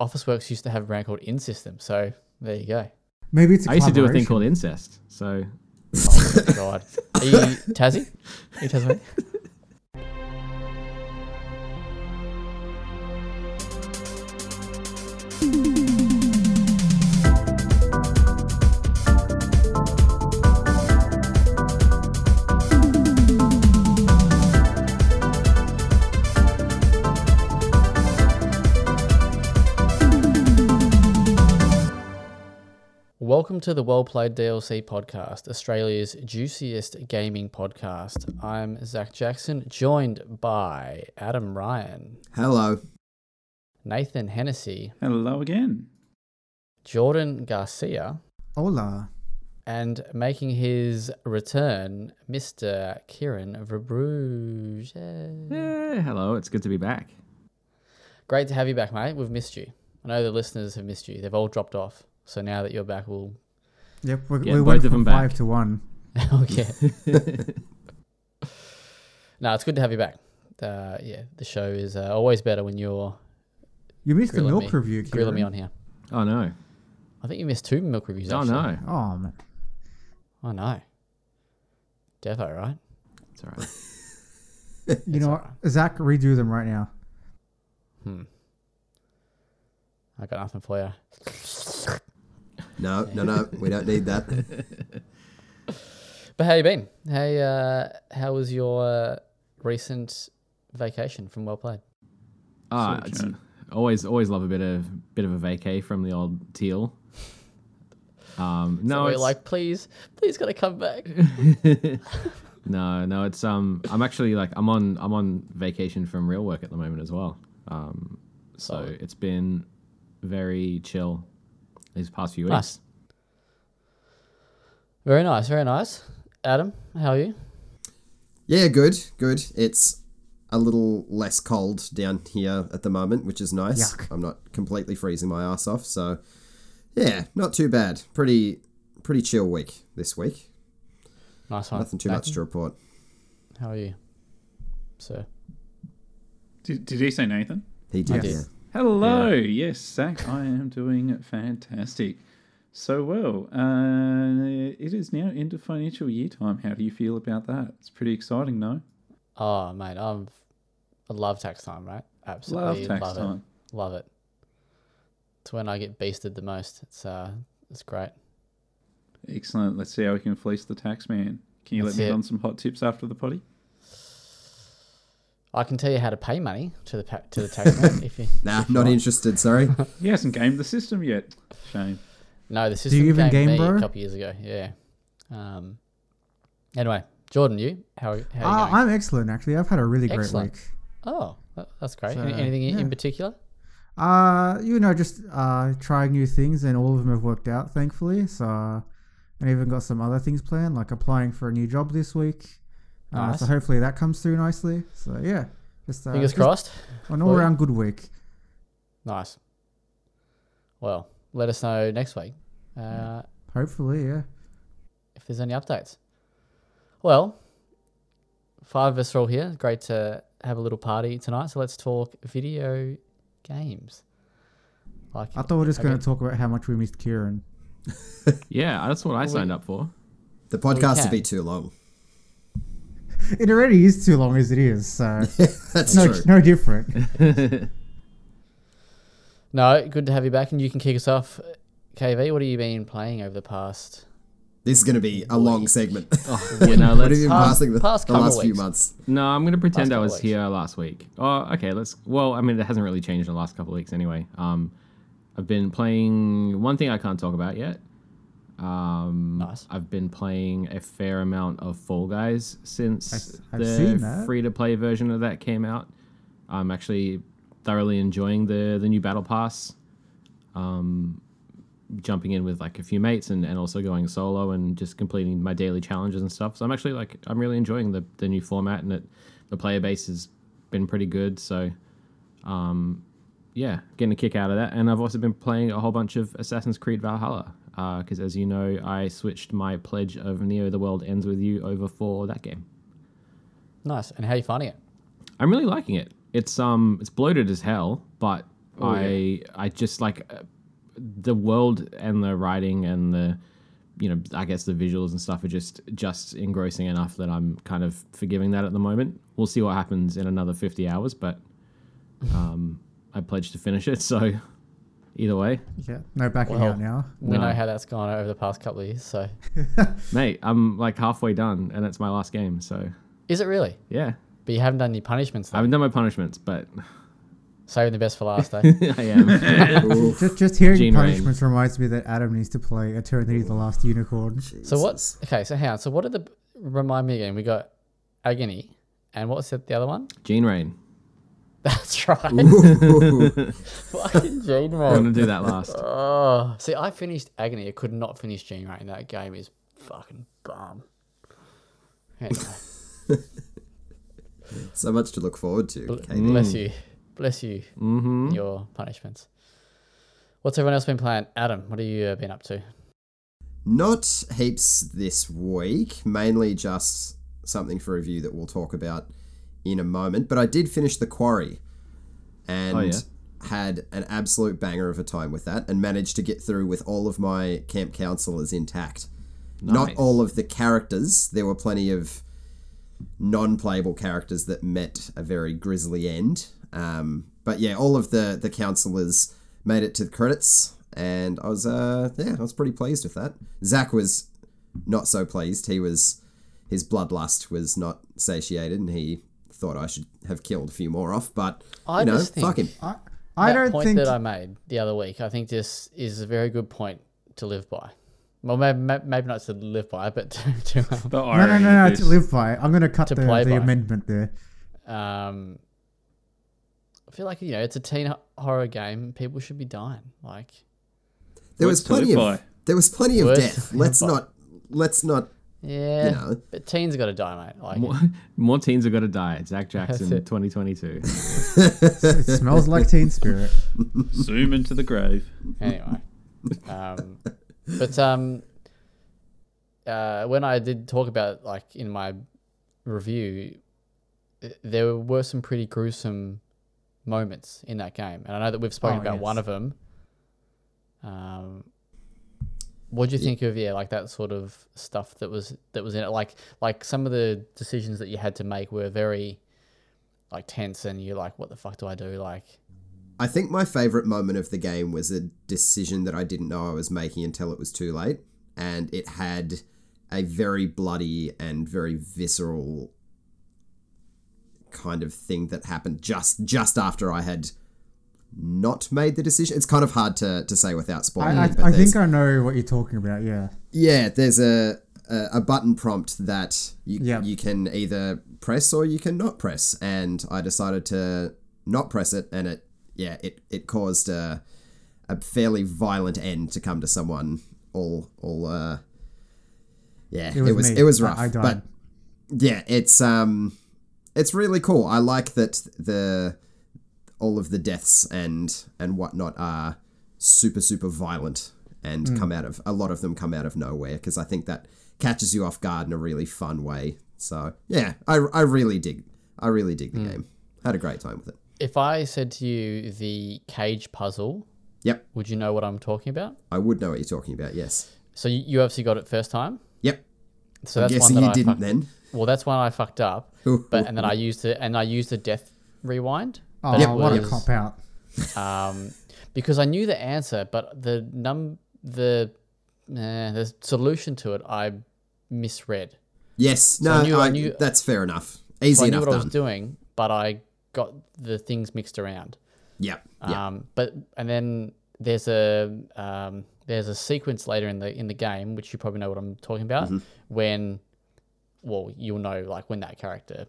Officeworks used to have a brand called InSystem, so there you go. Maybe it's a collaboration. I used to do a thing called Incest, so... Oh, my God. Are you Tassie? Are you Tasmanian? Welcome to the Well-Played DLC Podcast, Australia's juiciest gaming podcast. I'm Zach Jackson, joined by Adam Ryan. Hello. Nathan Hennessy. Hello again. Jordan Garcia. Hola. And making his return, Mr. Kieran Verbrugge. Hey, hello, it's good to be back. Great to have you back, mate. We've missed you. I know the listeners have missed you. They've all dropped off. So now that you're back, we'll... Yep, we went from 5 to 1. Oh, yeah. No, it's good to have you back. Yeah, the show is always better when you're... You missed the milk review, Kieran. Grilling me on here. Oh, no. I think you missed 2 milk reviews, actually. Oh, no. Oh, man. I know. Devo, right? It's all right. You know what? Right. Zach, redo them right now. I got nothing for you. No, we don't need that. But how you been? Hey, how was your recent vacation from Well Played? Always love a bit of a vacay from the old Teal. So we're like, please gotta come back. No, it's I'm actually like I'm on vacation from real work at the moment as well. So it's been very chill these past few weeks. Nice. Very nice, very nice. Adam, how are you? Yeah, good. It's a little less cold down here at the moment, which is nice. Yuck. I'm not completely freezing my ass off, so yeah, not too bad. Pretty chill week this week. Nice one. Nothing too much to report. How are you, sir? Did he say Nathan? He did. Yes. Hello, yes, Zach, I am doing fantastic. So well, it is now end of financial year time. How do you feel about that? It's pretty exciting, no? Oh, mate, I love tax time, right? Absolutely love tax time. Love it. It's when I get beasted the most. It's great. Excellent. Let's see how we can fleece the tax man. Can you let me on some hot tips after the potty? I can tell you how to pay money to the tax man. If you not interested. Sorry, he hasn't gamed the system yet. Shame. No, the system gamed me a couple years ago. Yeah. Anyway, Jordan, you how are you going? I'm excellent, actually. I've had a really great week. Oh, that's great. So, anything in particular? Just trying new things, and all of them have worked out, thankfully. So, and even got some other things planned, like applying for a new job this week. Nice. So hopefully that comes through nicely. So yeah, fingers crossed. An all-around good week. Nice. Well, let us know next week. Hopefully, yeah. If there's any updates. Well, 5 of us are all here. Great to have a little party tonight. So let's talk video games. I thought we were just going to talk about how much we missed Kieran. Yeah, that's what I signed up for. The podcast would be too long. It already is too long as it is, so that's true. No different. No, good to have you back, and you can kick us off. KV, what have you been playing over the past? This is going to be a long segment. What have you been passing the last few months? No, I'm going to pretend I was here last week. Oh, okay. It hasn't really changed in the last couple of weeks anyway. I've been playing one thing I can't talk about yet. Nice. I've been playing a fair amount of Fall Guys since the free-to-play version of that came out. I'm actually thoroughly enjoying the new Battle Pass. Jumping in with like a few mates and also going solo and just completing my daily challenges and stuff. So I'm actually I'm really enjoying the new format, and the player base has been pretty good. So getting a kick out of that. And I've also been playing a whole bunch of Assassin's Creed Valhalla. Because as you know, I switched my pledge of Neo, the World Ends With You over for that game. Nice. And how are you finding it? I'm really liking it. It's bloated as hell, but I just like the world and the writing and the, you know, I guess the visuals and stuff are just engrossing enough that I'm kind of forgiving that at the moment. We'll see what happens in another 50 hours, but I pledged to finish it, so either way. Yeah, no backing out now. We know how that's gone over the past couple of years, so. Mate, I'm like halfway done, and it's my last game, so. Is it really? Yeah. But you haven't done any punishments, though. I haven't done my punishments, but... Saving the best for last, eh? I am. just hearing Gene punishments Rain. Reminds me that Adam needs to play Eternity the Last Unicorn. Jesus. So what's... Okay, so hang on. So what are the... Remind me again. We got Agony, and what was the other one? Gene Rain. That's right. Fucking Gene Rain. I'm going to do that last. Oh, see, I finished Agony. I could not finish Gene Rain. That game is fucking bomb. Anyway. So much to look forward to. Bless you. Bless you, your punishments. What's everyone else been playing? Adam, what have you been up to? Not heaps this week, mainly just something for review that we'll talk about in a moment. But I did finish The Quarry and had an absolute banger of a time with that and managed to get through with all of my camp counselors intact. Nice. Not all of the characters. There were plenty of non-playable characters that met a very grisly end. But yeah, all of the counselors made it to the credits, and I was I was pretty pleased with that. Zach was not so pleased. His bloodlust was not satiated, and he thought I should have killed a few more off. But I don't think that I made the other week. I think this is a very good point to live by. Well, maybe not to live by, but to live by. I'm going to cut the amendment there. I feel like, you know, it's a teen horror game. People should be dying. Like, there was plenty of death. Let's not. Yeah, you know. But teens got to die, mate. Like, more teens have got to die. Zach Jackson, 2022. It smells like teen spirit. Zoom into the grave. Anyway, but when I did talk about, like, in my review, there were some pretty gruesome moments in that game, and I know that we've spoken about one of them. What do you think of that sort of stuff that was in it? Like some of the decisions that you had to make were very like tense, and you're like, what the fuck do I do? Like, I think my favorite moment of the game was a decision that I didn't know I was making until it was too late, and it had a very bloody and very visceral kind of thing that happened just after I had not made the decision. It's kind of hard to say without spoiling. I think I know what you're talking about. Yeah. There's a button prompt that you can either press or you can not press, and I decided to not press it, and it caused a fairly violent end to come to someone. It was rough. I died. But yeah, it's really cool. I like that all of the deaths and whatnot are super, super violent and a lot of them come out of nowhere, because I think that catches you off guard in a really fun way. So yeah, I really dig the game. Had a great time with it. If I said to you the cage puzzle, would you know what I'm talking about? I would know what you're talking about. Yes. So you obviously got it first time. Yep. So that's one that I didn't then. Well, that's one I fucked up, and then I used the death rewind. Oh, what a cop out! Because I knew the answer, but the solution to it I misread. Yes, so I knew that's fair enough. Easy enough. I knew what I was doing, but I got the things mixed around. Yeah. But then there's a sequence later in the game, which you probably know what I'm talking about, when. Well, you'll know, like, when that character...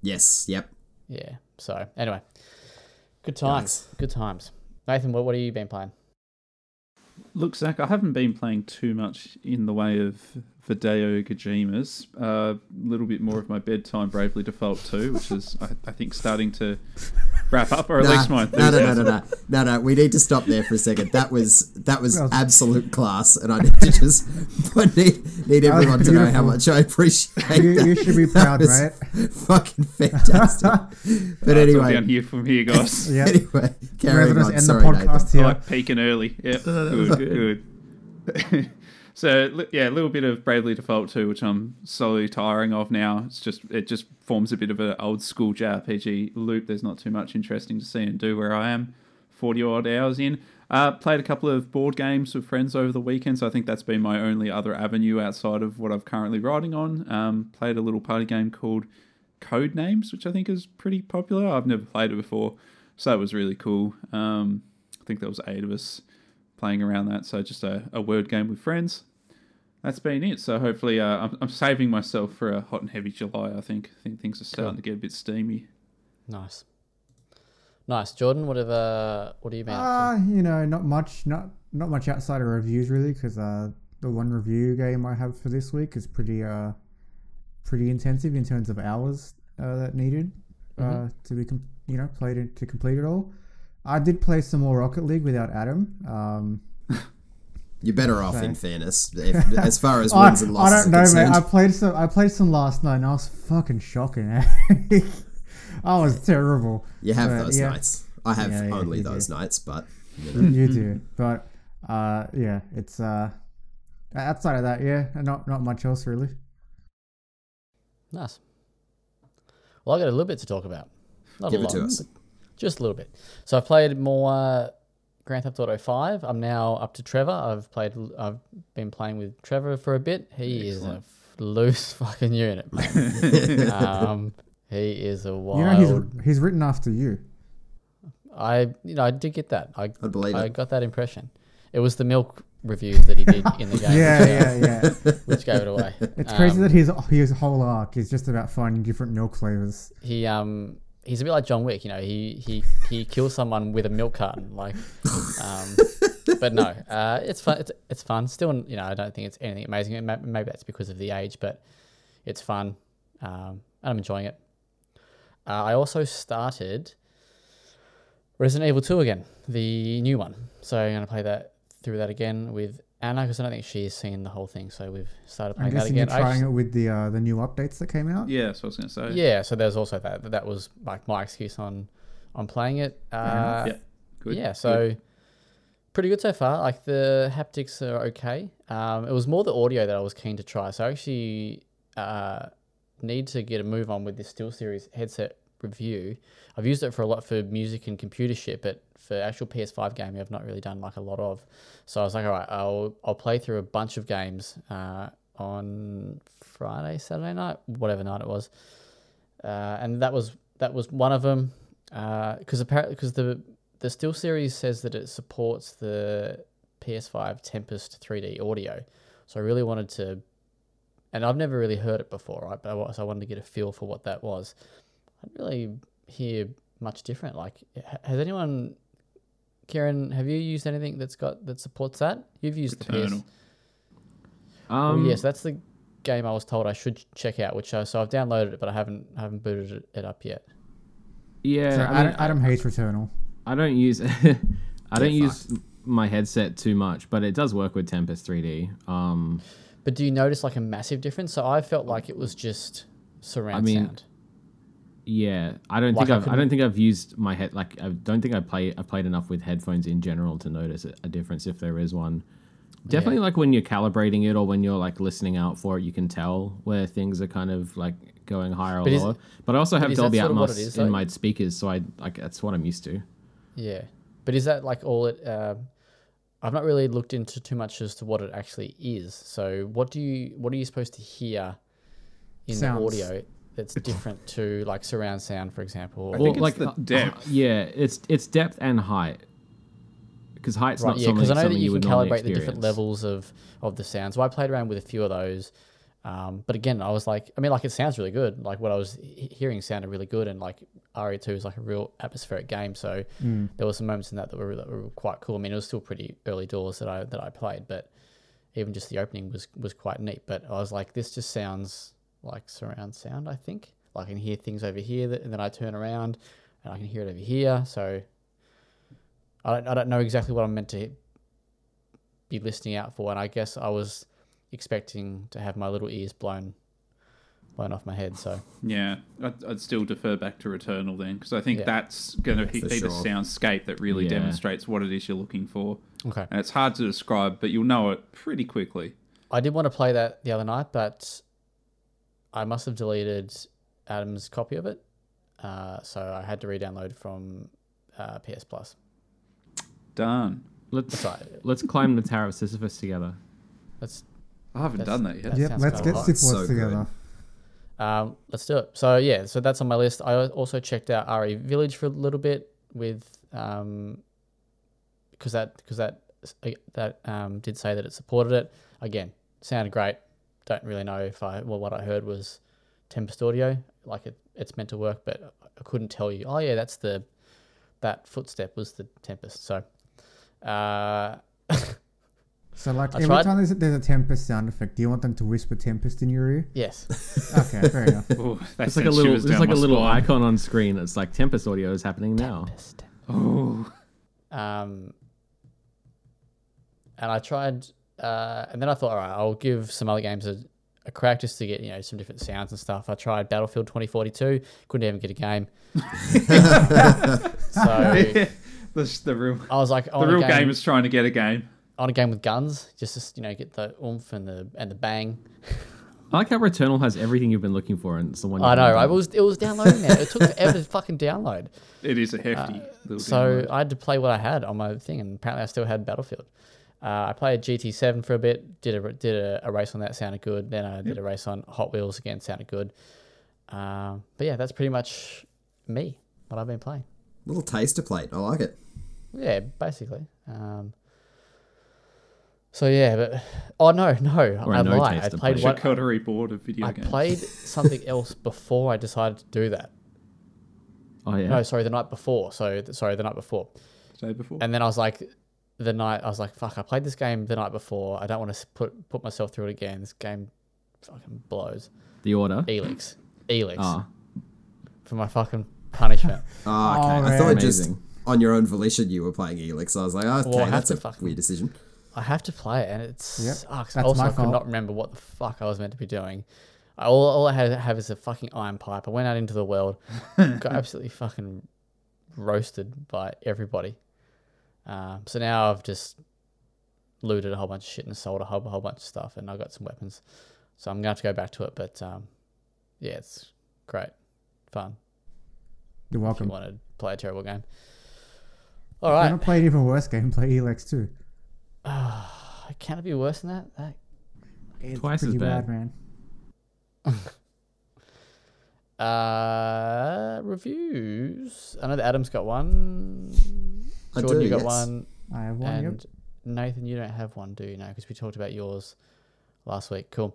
Yes, yep. Yeah, so, anyway. Good times. Nice. Good times. Nathan, what have you been playing? Look, Zach, I haven't been playing too much in the way of Hideo Kojima's. A little bit more of my bedtime Bravely Default 2, which is, I think, starting to wrap up, or at least my enthusiasm. No. We need to stop there for a second. That was absolute class, and I need to just need everyone to know how much I appreciate that. You should be proud, right? Fucking fantastic. But anyway, it's all down here from here, guys. Yeah. Anyway, carry on. End the podcast here. I like peaking early. Yeah, good. So yeah, a little bit of Bravely Default 2, which I'm slowly tiring of now. It just forms a bit of an old school JRPG loop. There's not too much interesting to see and do where I am. 40 odd hours in. Played a couple of board games with friends over the weekend, so I think that's been my only other avenue outside of what I'm currently writing on. Played a little party game called Code Names, which I think is pretty popular. I've never played it before, so that was really cool. I think there was 8 of us playing around that, so just a word game with friends. That's been it. So hopefully I'm saving myself for a hot and heavy July. I think things are starting to get a bit steamy. Nice. Jordan, what have you been up to? Not much outside of reviews really, because the one review game I have for this week is pretty intensive in terms of hours that needed to be played to complete it all. I did play some more Rocket League without Adam. You're better off, in fairness, as far as wins and losses. I don't know, mate. I played some last night, and I was fucking shocking. I was terrible. You have those nights. I have only those nights, but you do. But it's outside of that, not much else really. Nice. Well, I got a little bit to talk about. Give it to us. Just a little bit. So I played more Grand Theft Auto 5. I'm now up to Trevor. I've been playing with Trevor for a bit. He is a loose fucking unit, man. He is a wild. He's written after you. I did get that. I believe I got that impression. It was the milk review that he did in the game. Which gave it away. It's crazy that his whole arc is just about finding different milk flavors. He's a bit like John Wick, he kills someone with a milk carton, but no, it's fun. It's fun. Still, I don't think it's anything amazing. Maybe that's because of the age, but it's fun. And I'm enjoying it. I also started Resident Evil 2 again, the new one. So I'm going to play through that again with Anna, because I don't think she's seen the whole thing, so we've started playing that again. I'm guessing you're trying it with the new updates that came out? Yeah, that's what I was going to say. Yeah, so there's also that. That was like my excuse on playing it. Yeah, good. Yeah, so pretty good so far. Like the haptics are okay. It was more the audio that I was keen to try, so I actually need to get a move on with this SteelSeries headset review. I've used it for a lot for music and computer shit, but for actual PS5 gaming I've not really done a lot of. So I was like, all right, I'll play through a bunch of games on Friday, Saturday night, whatever night it was, and that was one of them, because the SteelSeries says that it supports the PS5 Tempest 3D audio. So I really wanted to, and I've never really heard it before, right? But I wanted to get a feel for what that was. I don't really hear much different. Like, has anyone, Kieran, have you used anything that supports that? You've used Returnal. The PS. Yes, that's the game I was told I should check out. So I've downloaded it, but I haven't booted it up yet. Yeah, so Adam hates Returnal. I don't use use my headset too much, but it does work with Tempest 3D. But do you notice like a massive difference? So I felt like it was just surround sound. Yeah, I played enough with headphones in general to notice a difference if there is one. Definitely, like when you're calibrating it or when you're like listening out for it, you can tell where things are kind of like going higher or lower. But I also have Dolby Atmos in my speakers, so I like that's what I'm used to. Yeah, but is that like all it? I've not really looked into too much as to what it actually is. So what are you supposed to hear in the audio that's different to like surround sound, for example? I think it's like the depth. It's depth and height. Because height's not something. Because I know that you can calibrate the different levels of the sound. So I played around with a few of those. But again, I was like, it sounds really good. Like what I was hearing sounded really good, and like RE2 is like a real atmospheric game. So there were some moments in that were quite cool. It was still pretty early doors that I played, but even just the opening was quite neat. But I was like, this just sounds like surround sound, I think. I can hear things over here, and then I turn around, and I can hear it over here. So I don't know exactly what I'm meant to be listening out for, and I guess I was expecting to have my little ears blown off my head. So yeah, I'd still defer back to Returnal then, because I think that's going to be the soundscape that really demonstrates what it is you're looking for. Okay, and it's hard to describe, but you'll know it pretty quickly. I did want to play that the other night, but I must have deleted Adam's copy of it, so I had to re-download from PS Plus. Done. Let's climb the Tower of Sisyphus together. I haven't done that yet. Yep, let's get Sisyphus together. Let's do it. So yeah, so that's on my list. I also checked out RE Village for a little bit with because that did say that it supported it. Again, sounded great. Don't really know if what I heard was Tempest Audio, like it's meant to work, but I couldn't tell you. Oh yeah, that's that footstep was the Tempest. So so like every time there's a Tempest sound effect, do you want them to whisper Tempest in your ear? Yes. Okay, fair enough. Ooh, it's like a little icon on screen that's like Tempest Audio is happening Tempest. Now. Oh. And I tried. And then I thought, all right, I'll give some other games a crack just to get, some different sounds and stuff. I tried Battlefield 2042, couldn't even get a game. So yeah, the real, I was like, the real game is trying to get a game. On a game with guns, just get the oomph and the bang. I like how Returnal has everything you've been looking for, and it's the one. I know, right? It was downloading it. It took forever to fucking download. It is a hefty little. So download. I had to play what I had on my thing, and apparently I still had Battlefield. I played GT7 for a bit, did a race on that, sounded good. Then I did a race on Hot Wheels again, sounded good. But yeah, that's pretty much me, what I've been playing. Little taster plate, I like it. Yeah, basically. So yeah, but I played one. Charcuterie board of video games. I played something else before I decided to do that. Oh yeah. No, sorry, the night before. The night before. The day before. And then I was like. Fuck, I played this game the night before. I don't want to put myself through it again. This game fucking blows. The order? Elex. Oh. For my fucking punishment. Oh, okay. I thought just on your own volition you were playing Elex. I was like, that's a weird decision. I have to play it, and it sucks. That's also, I could not remember what the fuck I was meant to be doing. All I had to have is a fucking iron pipe. I went out into the world, got absolutely fucking roasted by everybody. So now I've just looted a whole bunch of shit and sold a whole bunch of stuff, and I got some weapons. So I'm going to have to go back to it, but yeah, it's great. Fun. You're welcome. If you want to play a terrible game. All right. If you want to play an even worse game, play Elex 2. Can it be worse than that? It's twice as bad, man. Reviews. I know that Adam's got one. Jordan, you got one. I have one. And Nathan, you don't have one, do you? No, because we talked about yours last week. Cool.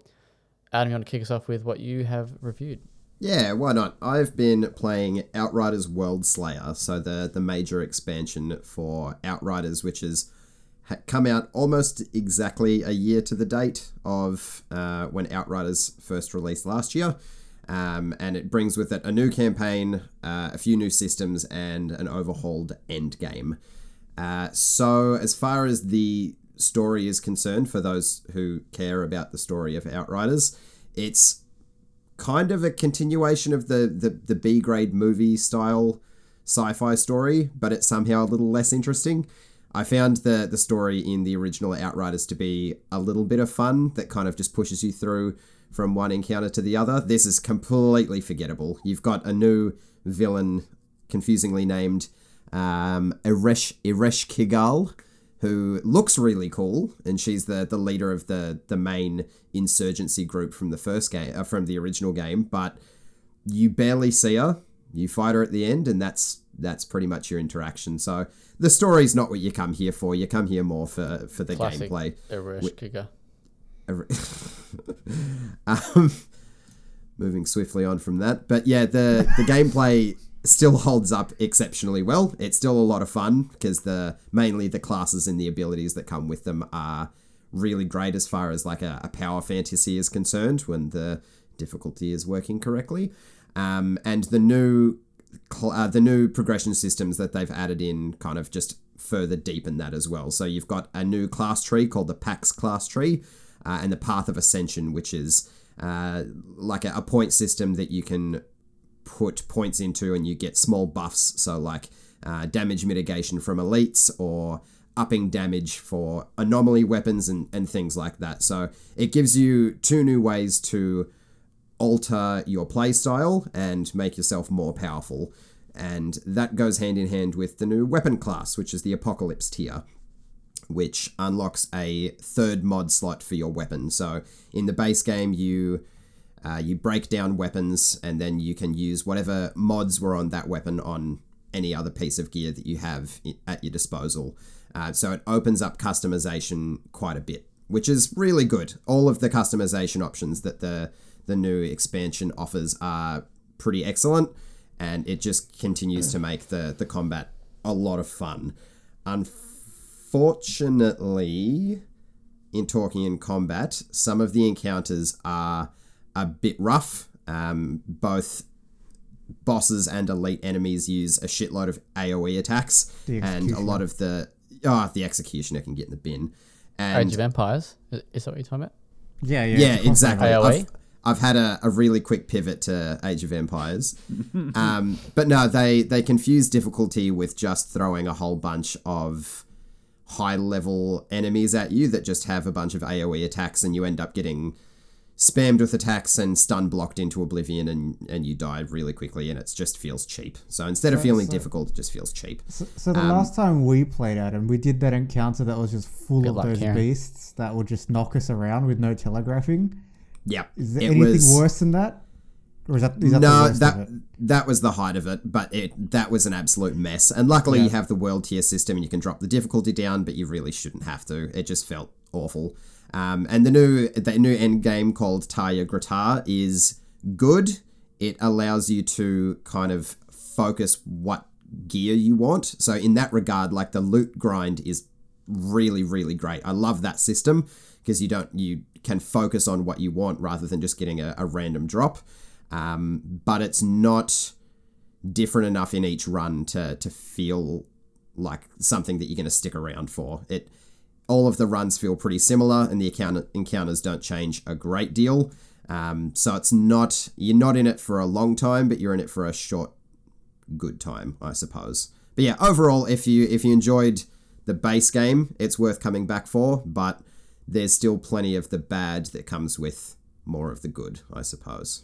Adam, you want to kick us off with what you have reviewed? Yeah, why not? I've been playing Outriders World Slayer, so the major expansion for Outriders, which has come out almost exactly a year to the date of when Outriders first released last year. And it brings with it a new campaign, a few new systems, and an overhauled endgame. So as far as the story is concerned, for those who care about the story of Outriders, it's kind of a continuation of the B-grade movie style sci-fi story, but it's somehow a little less interesting. I found the story in the original Outriders to be a little bit of fun that kind of just pushes you through from one encounter to the other. This is completely forgettable. You've got a new villain, confusingly named Eresh Kigal, who looks really cool, and she's the leader of the main insurgency group from the first game, from the original game. But you barely see her. You fight her at the end, and that's pretty much your interaction. So the story's not what you come here for. You come here more for the classic gameplay. Eresh Kigal. Moving swiftly on from that, but yeah, the gameplay still holds up exceptionally well. It's still a lot of fun because mainly the classes and the abilities that come with them are really great as far as like a power fantasy is concerned when the difficulty is working correctly. And the new the new progression systems that they've added in kind of just further deepen that as well. So you've got a new class tree called the Pax class tree, and the Path of Ascension, which is like a point system that you can put points into, and you get small buffs. So like damage mitigation from elites, or upping damage for anomaly weapons and things like that. So it gives you two new ways to alter your playstyle and make yourself more powerful. And that goes hand in hand with the new weapon class, which is the Apocalypse tier, which unlocks a third mod slot for your weapon. So in the base game, you break down weapons, and then you can use whatever mods were on that weapon on any other piece of gear that you have at your disposal. So it opens up customization quite a bit, which is really good. All of the customization options that the new expansion offers are pretty excellent, and it just continues to make the combat a lot of fun. Unfortunately, in talking in combat, some of the encounters are a bit rough. Both bosses and elite enemies use a shitload of AoE attacks, and a lot of the executioner can get in the bin. And Age of Empires, is that what you're talking about? Yeah, exactly. AoE? I've had a really quick pivot to Age of Empires. But no, they confuse difficulty with just throwing a whole bunch of high-level enemies at you that just have a bunch of AoE attacks, and you end up getting spammed with attacks and stun blocked into oblivion, and you die really quickly, and it just feels cheap. So instead of feeling difficult, it just feels cheap. So the last time we played, Adam, we did that encounter that was just full of those beasts that would just knock us around with no telegraphing. Yeah. Is there anything worse than that? Or is that no, the worst of it? That was the height of it, but that was an absolute mess. And luckily you have the world tier system, and you can drop the difficulty down, but you really shouldn't have to. It just felt awful. And the new end game called Tarja Gratar is good. It allows you to kind of focus what gear you want. So in that regard, like, the loot grind is really, really great. I love that system, because you can focus on what you want rather than just getting a random drop. But it's not different enough in each run to feel like something that you're going to stick around for. All of the runs feel pretty similar, and the encounters don't change a great deal. So you're not in it for a long time, but you're in it for a short, good time, I suppose. But yeah, overall, if you enjoyed the base game, it's worth coming back for, but there's still plenty of the bad that comes with more of the good, I suppose.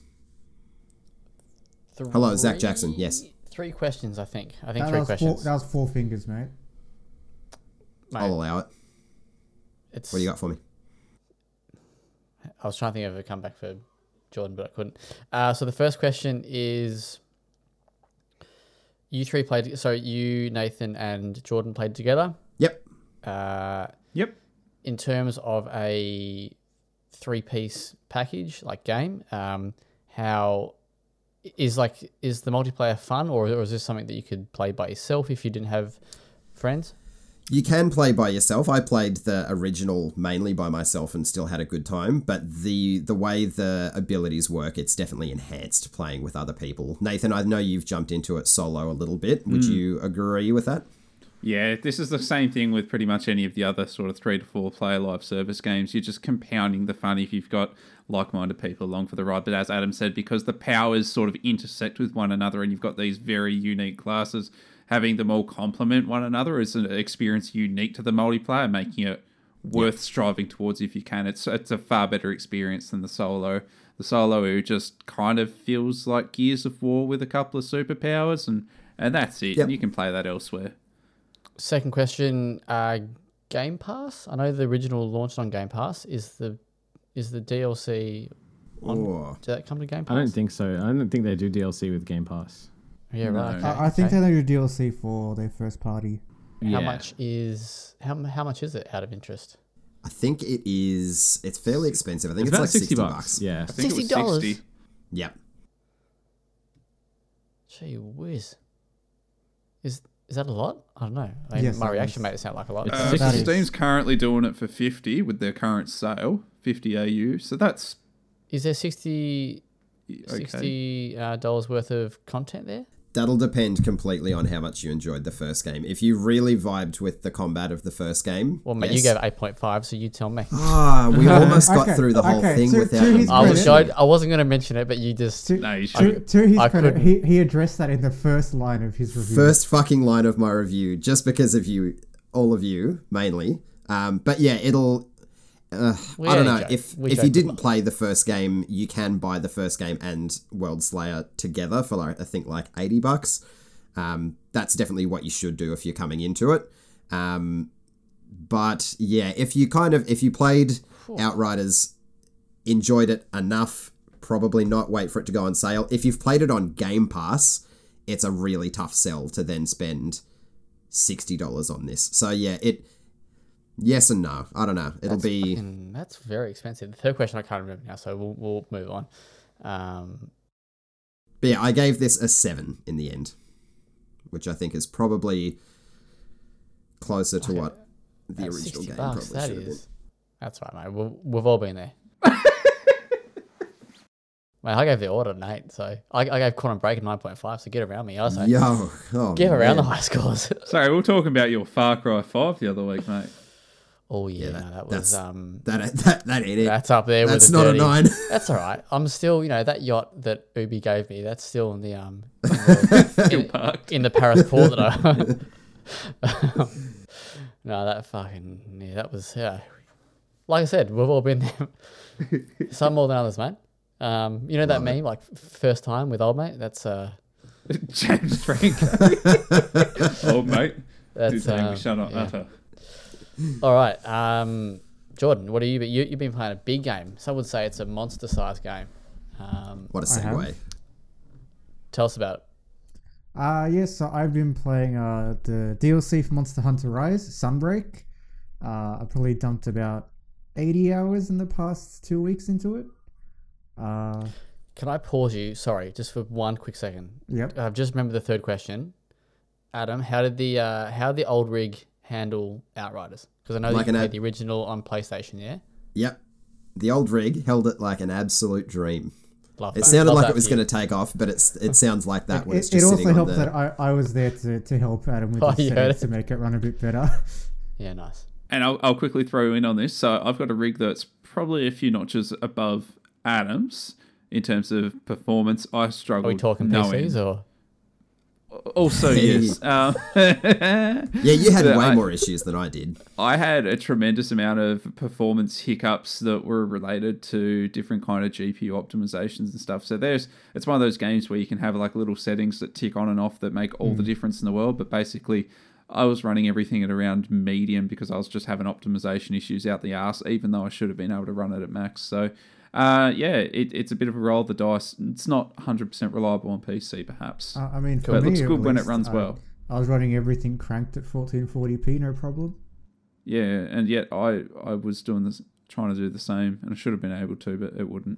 Hello, Zach Jackson. Yes. Three questions, I think. That was four fingers, mate. I'll allow it. What do you got for me? I was trying to think of a comeback for Jordan, but I couldn't. So the first question is, you three played... So you, Nathan, and Jordan played together? Yep. Yep. In terms of a three-piece package, like game, how is the multiplayer fun, or is this something that you could play by yourself if you didn't have friends? You can play by yourself. I played the original mainly by myself and still had a good time, but the way the abilities work, it's definitely enhanced playing with other people. Nathan, I know you've jumped into it solo a little bit. Would you agree with that? Yeah, this is the same thing with pretty much any of the other sort of 3 to 4 player live service games. You're just compounding the fun if you've got like-minded people along for the ride. But as Adam said, because the powers sort of intersect with one another and you've got these very unique classes, having them all complement one another is an experience unique to the multiplayer, making it worth striving towards if you can. It's a far better experience than the solo. The solo just kind of feels like Gears of War with a couple of superpowers, and that's it. Yep. You can play that elsewhere. Second question, Game Pass. I know the original launched on Game Pass. Is the DLC on? Did that come to Game Pass? I don't think so. I don't think they do DLC with Game Pass. Yeah, no. Right. Okay. I think they do DLC for their first party. Yeah. How much is it out of interest? I think it's fairly expensive. I think it's like $60. Yeah. I think $60. Yeah. Gee whiz. Is that a lot? I don't know. Yes, my reaction made it sound like a lot. Steam's currently doing it for 50 with their current sale, 50 AU. So that's... Is there $60 worth of content there? That'll depend completely on how much you enjoyed the first game. If you really vibed with the combat of the first game... Well, mate, you gave it 8.5, so you tell me. We almost got through the whole thing without... I wasn't going to mention it, but you just... To his credit, he addressed that in the first line of his review. First fucking line of my review, just because of you, all of you, mainly. But yeah, it'll... I don't know. If you didn't play the first game, you can buy the first game and World Slayer together for like $80. That's definitely what you should do if you're coming into it. But yeah, if you played Outriders, enjoyed it enough, probably not wait for it to go on sale. If you've played it on Game Pass, it's a really tough sell to then spend $60 on this. So yeah, yes and no. I don't know. That's very expensive. The third question I can't remember now, so we'll move on. But yeah, I gave this a 7 in the end, which I think is probably closer to what the original game probably should have been. That's right, mate. We've all been there. Mate, I gave The Order an 8, so I gave Quantum Break a 9.5, so get around me. I was like, get around the high scores. Sorry, we'll talk about your Far Cry 5 the other week, mate. Oh yeah, that's up there. That's with not a 9. That's all right. I'm still, that yacht that Ubi gave me, that's still in the in the Paris port that I. No, that was. Like I said, we've all been there. Some more than others, mate. That meme, like first time with old mate. That's James Franco. Old mate. That's shut up, utter. All right, Jordan, what are you? You've been playing a big game. Some would say it's a monster-sized game. What a segue! Tell us about it. So I've been playing the DLC for Monster Hunter Rise Sunbreak. I probably dumped about 80 hours in the past 2 weeks into it. Can I pause you? Sorry, just for one quick second. Yep. I've just remembered the third question. Adam, how did the old rig handle Outriders? Because I know you played the original on PlayStation, yeah? Yep. The old rig held it like an absolute dream. It sounded like it was going to take off, but it sounds like that when it's just sitting on the... It also helped that I was there to help Adam with the settings to make it run a bit better. Yeah, nice. And I'll quickly throw in on this. So I've got a rig that's probably a few notches above Adam's in terms of performance. I struggle. Are we talking PCs or...? Also, yes. You had way more issues than I did. I had a tremendous amount of performance hiccups that were related to different kind of GPU optimizations and stuff. So it's one of those games where you can have like little settings that tick on and off that make all the difference in the world. But basically, I was running everything at around medium because I was just having optimization issues out the arse, even though I should have been able to run it at max. So it's a bit of a roll of the dice. It's not 100% reliable on PC, perhaps. But it looks good when it runs well. I was running everything cranked at 1440p, no problem. Yeah, and yet I was doing this, trying to do the same, and I should have been able to, but it wouldn't.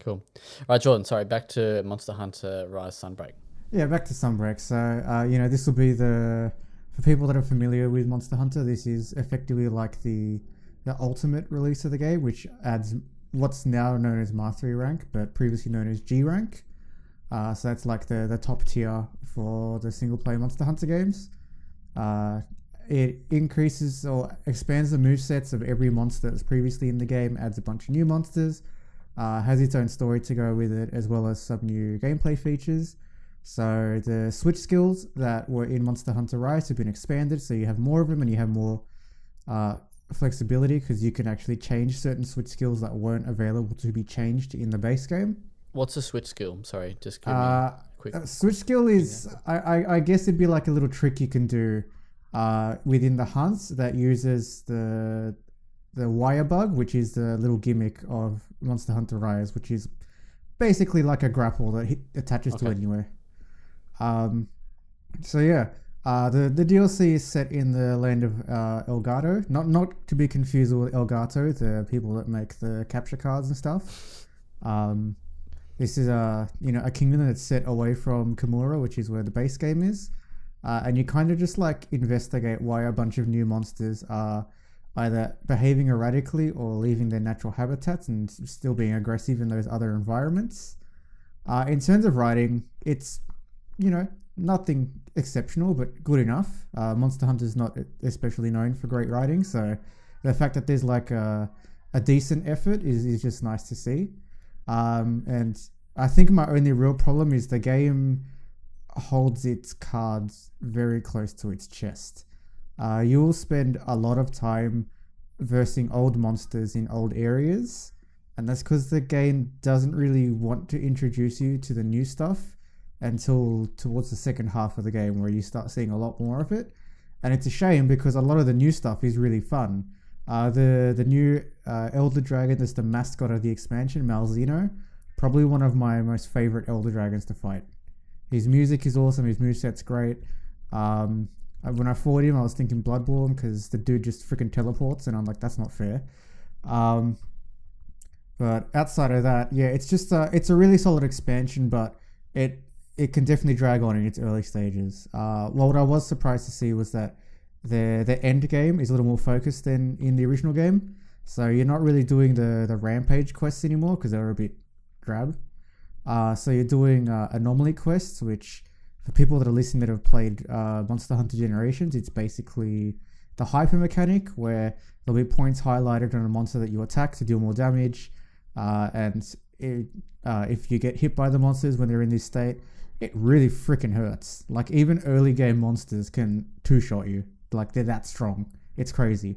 Cool. All right, Jordan, sorry, back to Monster Hunter Rise Sunbreak. Yeah, back to Sunbreak. So, this will be for people that are familiar with Monster Hunter, this is effectively like the ultimate release of the game, which adds what's now known as Mastery rank, but previously known as G rank. So that's like the top tier for the single-player Monster Hunter games. It increases or expands the movesets of every monster that's previously in the game, adds a bunch of new monsters, has its own story to go with it, as well as some new gameplay features. So the switch skills that were in Monster Hunter Rise have been expanded, so you have more of them and you have more... flexibility, because you can actually change certain switch skills that weren't available to be changed in the base game. What's a switch skill? Sorry, just give me a quick... switch skill is, I guess it'd be like a little trick you can do within the hunts that uses the wire bug, which is the little gimmick of Monster Hunter Rise, which is basically like a grapple that attaches to anywhere. The DLC is set in the land of Elgado, not to be confused with Elgato, the people that make the capture cards and stuff. This is a kingdom that's set away from Kimura, which is where the base game is, and you kind of just like investigate why a bunch of new monsters are either behaving erratically or leaving their natural habitats and still being aggressive in those other environments. In terms of writing, it's nothing exceptional, but good enough. Monster Hunter's not especially known for great writing, so the fact that there's like a decent effort is just nice to see. And I think my only real problem is the game holds its cards very close to its chest. You'll spend a lot of time versing old monsters in old areas, and that's because the game doesn't really want to introduce you to the new stuff until towards the second half of the game, where you start seeing a lot more of it. And it's a shame, because a lot of the new stuff is really fun. The new Elder Dragon that's the mascot of the expansion, Malzino, probably one of my most favorite Elder Dragons to fight. His music is awesome, his moveset's great. When I fought him, I was thinking Bloodborne, because the dude just freaking teleports, and I'm like, that's not fair. But outside of that, yeah, it's just it's a really solid expansion, but it can definitely drag on in its early stages. What I was surprised to see was that the end game is a little more focused than in the original game. So you're not really doing the rampage quests anymore, because they're a bit drab. So you're doing anomaly quests, which for people that are listening that have played Monster Hunter Generations, it's basically the hyper mechanic, where there'll be points highlighted on a monster that you attack to deal more damage. And if you get hit by the monsters when they're in this state, it really freaking hurts. Like, even early game monsters can two-shot you. Like, they're that strong. It's crazy.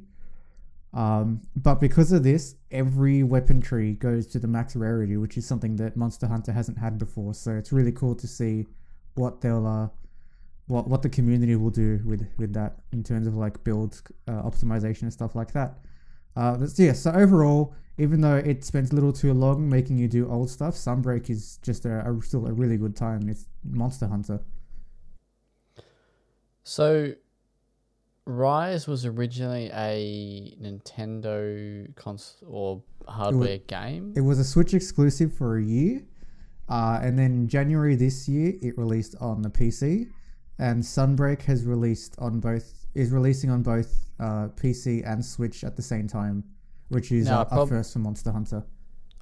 But because of this, every weapon tree goes to the max rarity, which is something that Monster Hunter hasn't had before. So it's really cool to see what they'll what the community will do with that in terms of like build optimization and stuff like that. So overall, even though it spends a little too long making you do old stuff, Sunbreak is just still a really good time. It's Monster Hunter. So Rise was originally a Nintendo console or hardware game. It was a Switch exclusive for a year. And then January this year, it released on the PC, and Sunbreak is releasing on both PC and Switch at the same time, which is a first for Monster Hunter.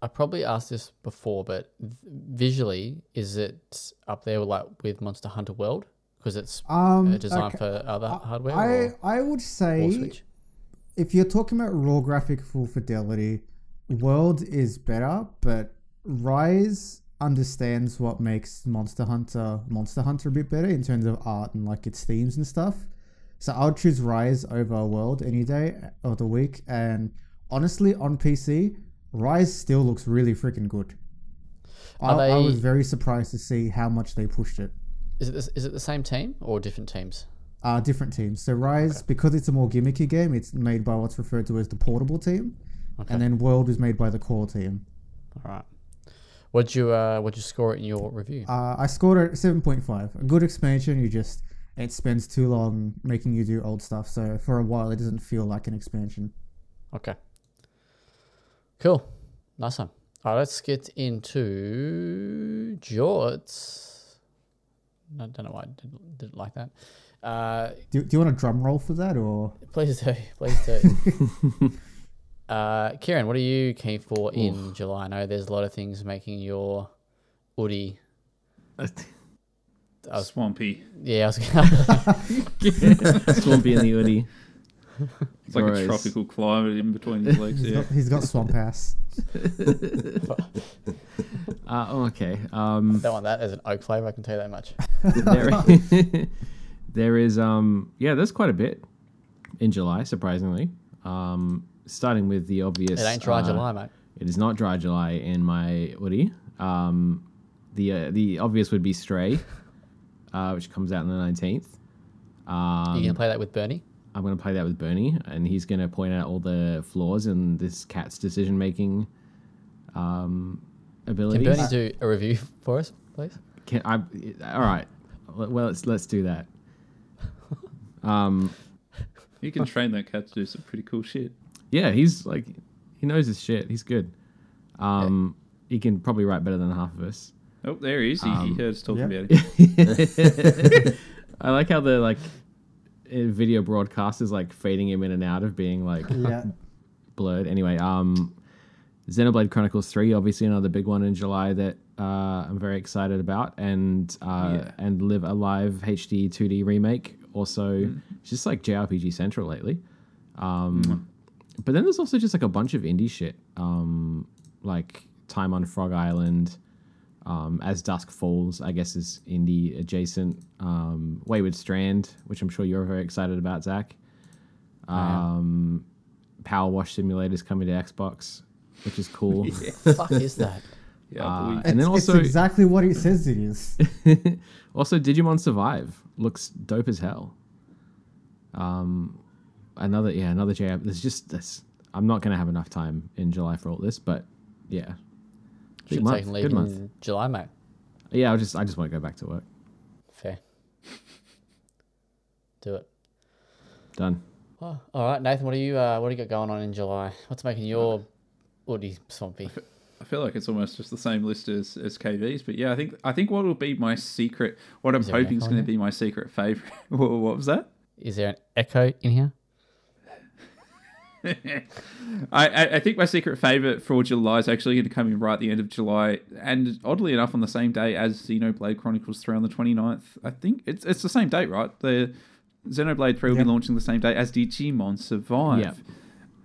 I probably asked this before, but visually, is it up there with Monster Hunter World, because it's designed for other hardware? I would say, if you're talking about raw graphical fidelity, World is better, but Rise understands what makes Monster Hunter a bit better in terms of art and like its themes and stuff. So I would choose Rise over World any day of the week. And honestly, on PC, Rise still looks really freaking good. I was very surprised to see how much they pushed it. Is it the same team or different teams? Different teams. So Rise, because it's a more gimmicky game, it's made by what's referred to as the portable team. Okay. And then World is made by the core team. All right. What'd you score it in your review? I scored it 7.5. A good expansion. It spends too long making you do old stuff, so for a while it doesn't feel like an expansion. Okay. Cool. Nice one. All right, let's get into Jorts. I don't know why I didn't like that. Do you want a drum roll for that, or? Please do. Kieran, what are you keen for in July? I know there's a lot of things making your Woody swampy. Yeah, I was swampy and the Woody. It's like a tropical climate in between his legs. He's got swamp ass. Okay. I don't want that as an oak flavour, I can tell you that much. There's quite a bit in July, surprisingly. Starting with the obvious... It ain't dry July, mate. It is not dry July in my Woody. The obvious would be Stray, which comes out on the 19th. Are you going to play that with Bernie? I'm going to play that with Bernie, and he's going to point out all the flaws in this cat's decision-making abilities. Can Bernie do a review for us, please? All right. Well, let's do that. You can train that cat to do some pretty cool shit. Yeah, he's like, he knows his shit. He's good. He can probably write better than half of us. Oh, there he is. He heard us talking about it. I like how the video broadcast is like fading him in and out of being like blurred. Anyway, Xenoblade Chronicles 3, obviously another big one in July that I'm very excited about, and Live Alive HD 2D remake, also just like JRPG Central lately. But then there's also just like a bunch of indie shit, like Time on Frog Island, As Dusk Falls, I guess, is indie adjacent. Wayward Strand, which I'm sure you're very excited about, Zach. Power Wash Simulator's coming to Xbox, which is cool. The fuck is that? And then also, it's exactly what it says it is. Also, Digimon Survive looks dope as hell. Another JRPG. There's just this. I'm not gonna have enough time in July for all this, but yeah. Should take leave in month. July, mate. Yeah, I just want to go back to work. Fair. Do it. Done. Oh, all right, Nathan. What do you got going on in July? What's making your woody swampy? I feel like it's almost just the same list as KV's, but yeah, I think what will be my secret, what I'm hoping is going to be my secret favorite. What was that? Is there an echo in here? I think my secret favourite for July is actually going to come in right at the end of July, and oddly enough on the same day as Xenoblade Chronicles 3 on the 29th. I think it's the same date, right? The Xenoblade 3 will be launching the same day as Digimon Survive. Yep.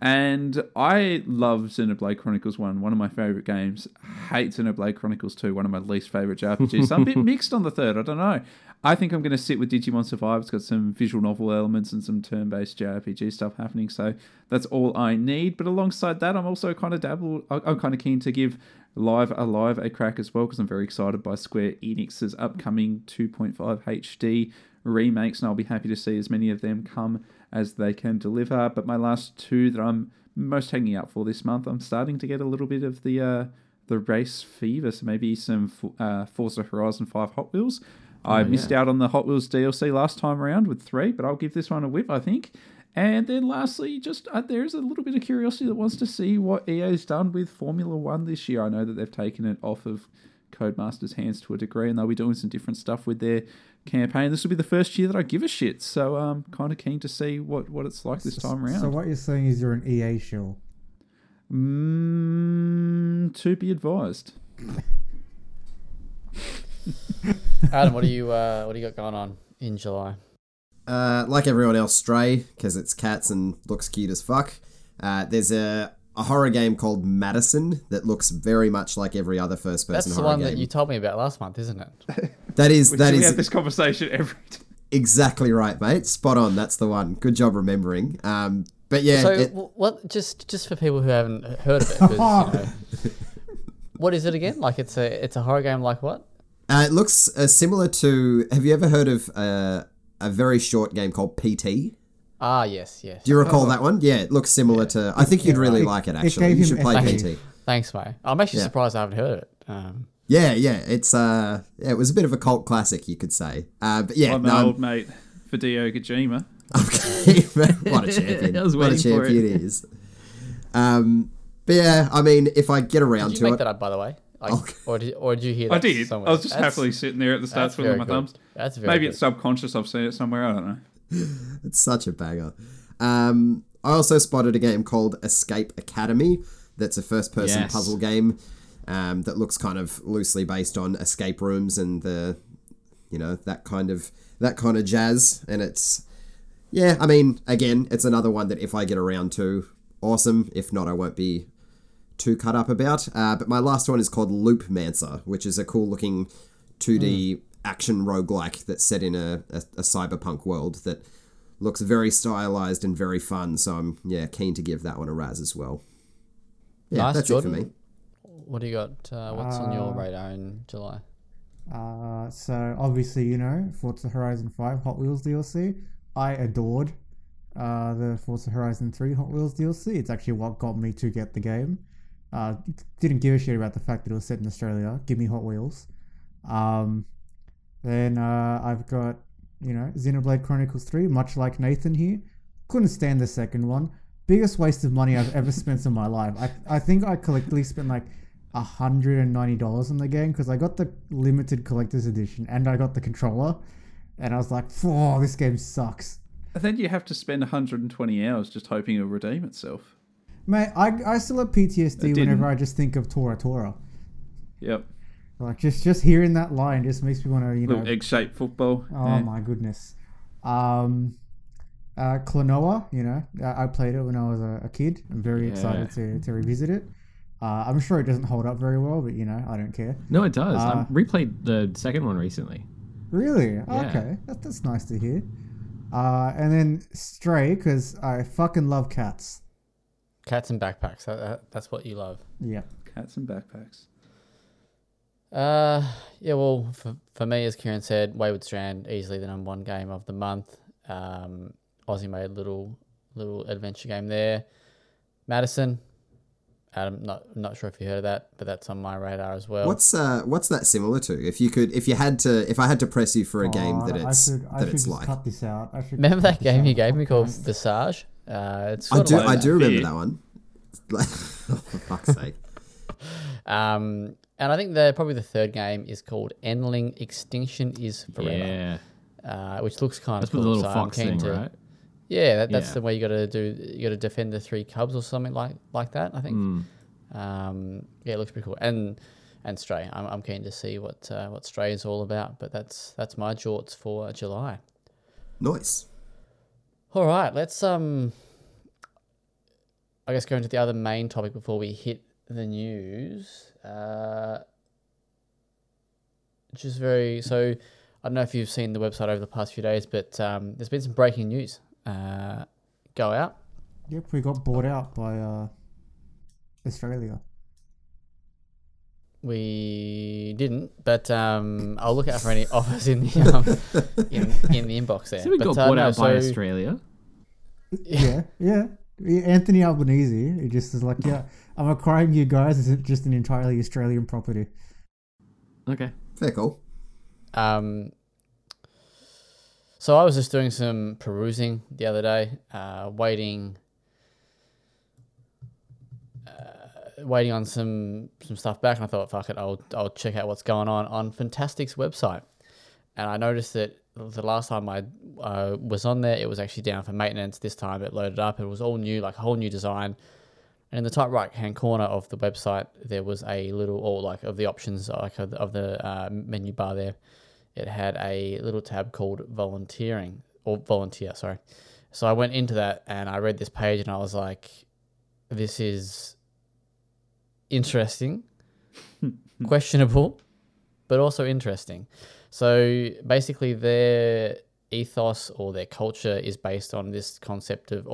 And I love Xenoblade Chronicles 1, one of my favourite games. Hate Xenoblade Chronicles 2, one of my least favourite JRPGs. I'm a bit mixed on the third, I don't know. I think I'm going to sit with Digimon Survive. It's got some visual novel elements and some turn-based JRPG stuff happening, so that's all I need. But alongside that, I'm also kind of I'm kind of keen to give Live Alive a crack as well, because I'm very excited by Square Enix's upcoming 2.5 HD remakes, and I'll be happy to see as many of them come as they can deliver. But my last two that I'm most hanging out for this month, I'm starting to get a little bit of the race fever, so maybe some Forza Horizon 5 Hot Wheels. I missed out on the Hot Wheels DLC last time around with 3, but I'll give this one a whip, I think. And then lastly, just there's a little bit of curiosity that wants to see what EA's done with Formula 1 this year. I know that they've taken it off of Codemasters' hands to a degree, and they'll be doing some different stuff with their campaign. This will be the first year that I give a shit, so I'm kind of keen to see what it's like this time around. So what you're saying is you're an EA shill? To be advised. Adam, what do you got going on in July? Like everyone else, Stray, because it's cats and looks cute as fuck. There's a horror game called Madison that looks very much like every other first-person horror game. That's the one that you told me about last month, isn't it? We have this conversation every time. Exactly right, mate. Spot on. That's the one. Good job remembering. But yeah. So, just for people who haven't heard of it, what is it again? Like, it's a horror game. Like what? It looks similar to... Have you ever heard of a very short game called PT? Ah, yes. Do you recall that one? Yeah, it looks similar to... I think you'd really like it, actually. You should play PT. Thanks, mate. I'm actually surprised I haven't heard it. It's it was a bit of a cult classic, you could say. But yeah, I'm an old mate for Hideo Kojima. Okay, what a champion. What a champion it is. But yeah, I mean, if I get around to it... Did you make that up, by the way? Or did you hear that? I did. Somewhere? I was just happily sitting there at the start twiddling my thumbs. That's very Maybe good. It's subconscious. I've seen it somewhere. I don't know. It's such a banger. I also spotted a game called Escape Academy. That's a first-person puzzle game that looks kind of loosely based on escape rooms and that kind of jazz. And it's it's another one that if I get around to, awesome. If not, I won't be too cut up about. But my last one is called Loopmancer, which is a cool-looking 2D action roguelike that's set in a cyberpunk world that looks very stylized and very fun, so I'm keen to give that one a razz as well. Yeah, nice, that's Jordan. It for me. What do you got? What's on your radar in July? So, obviously, Forza Horizon 5 Hot Wheels DLC. I adored the Forza Horizon 3 Hot Wheels DLC. It's actually what got me to get the game. Didn't give a shit about the fact that it was set in Australia. Give me Hot Wheels. Then I've got, Xenoblade Chronicles 3, much like Nathan here. Couldn't stand the second one. Biggest waste of money I've ever spent in my life. I think I collectively spent like $190 on the game because I got the limited collector's edition and I got the controller. And I was like, this game sucks. And then you have to spend 120 hours just hoping it'll redeem itself. Mate, I still have PTSD whenever I just think of Tora Tora. Yep. Like, just hearing that line just makes me want to, Little egg-shaped football. Oh, yeah. My goodness. Klonoa, I played it when I was a kid. I'm very excited to revisit it. I'm sure it doesn't hold up very well, but, I don't care. No, it does. I replayed the second one recently. Really? Yeah. Okay. That's nice to hear. And then Stray, because I fucking love cats. Cats and backpacks. That's what you love. Yeah. Cats and backpacks. Well, for me, as Kieran said, Wayward Strand, easily the number one game of the month. Aussie made little adventure game there. Madison, Adam, not sure if you heard of that, but that's on my radar as well. What's that similar to? If I had to press you for a game that it's like. Cut this out. Remember that game you gave me called Visage? I do remember that one. Oh, for fuck's sake. And I think probably the third game is called Endling Extinction is Forever. Yeah. Which looks kind of cool. That's the little fox thing, right? Yeah, that's the way you got to do. You got to defend the three cubs or something like that, I think. Mm. It looks pretty cool. And Stray, I'm keen to see what Stray is all about. But that's my jorts for July. Nice. All right, let's I guess go into the other main topic before we hit the news. I don't know if you've seen the website over the past few days, but there's been some breaking news go out. Yep, we got bought out by Australia. We didn't, but I'll look out for any offers in the in the inbox there. So we got bought out by Australia. Yeah. Anthony Albanese, he just is like, yeah, I'm acquiring you guys. It's just an entirely Australian property. Okay, fair call. So I was just doing some perusing the other day, waiting on some stuff back, and I thought, fuck it, I'll check out what's going on Fantastic's website. And I noticed that the last time I was on there, it was actually down for maintenance. This time it loaded up. It was all new, like a whole new design. And in the top right-hand corner of the website, there was a little, or like of the options, like of the menu bar there, it had a little tab called volunteer, sorry. So I went into that and I read this page and I was like, this is interesting, questionable, but also interesting. So basically their ethos or their culture is based on their concept of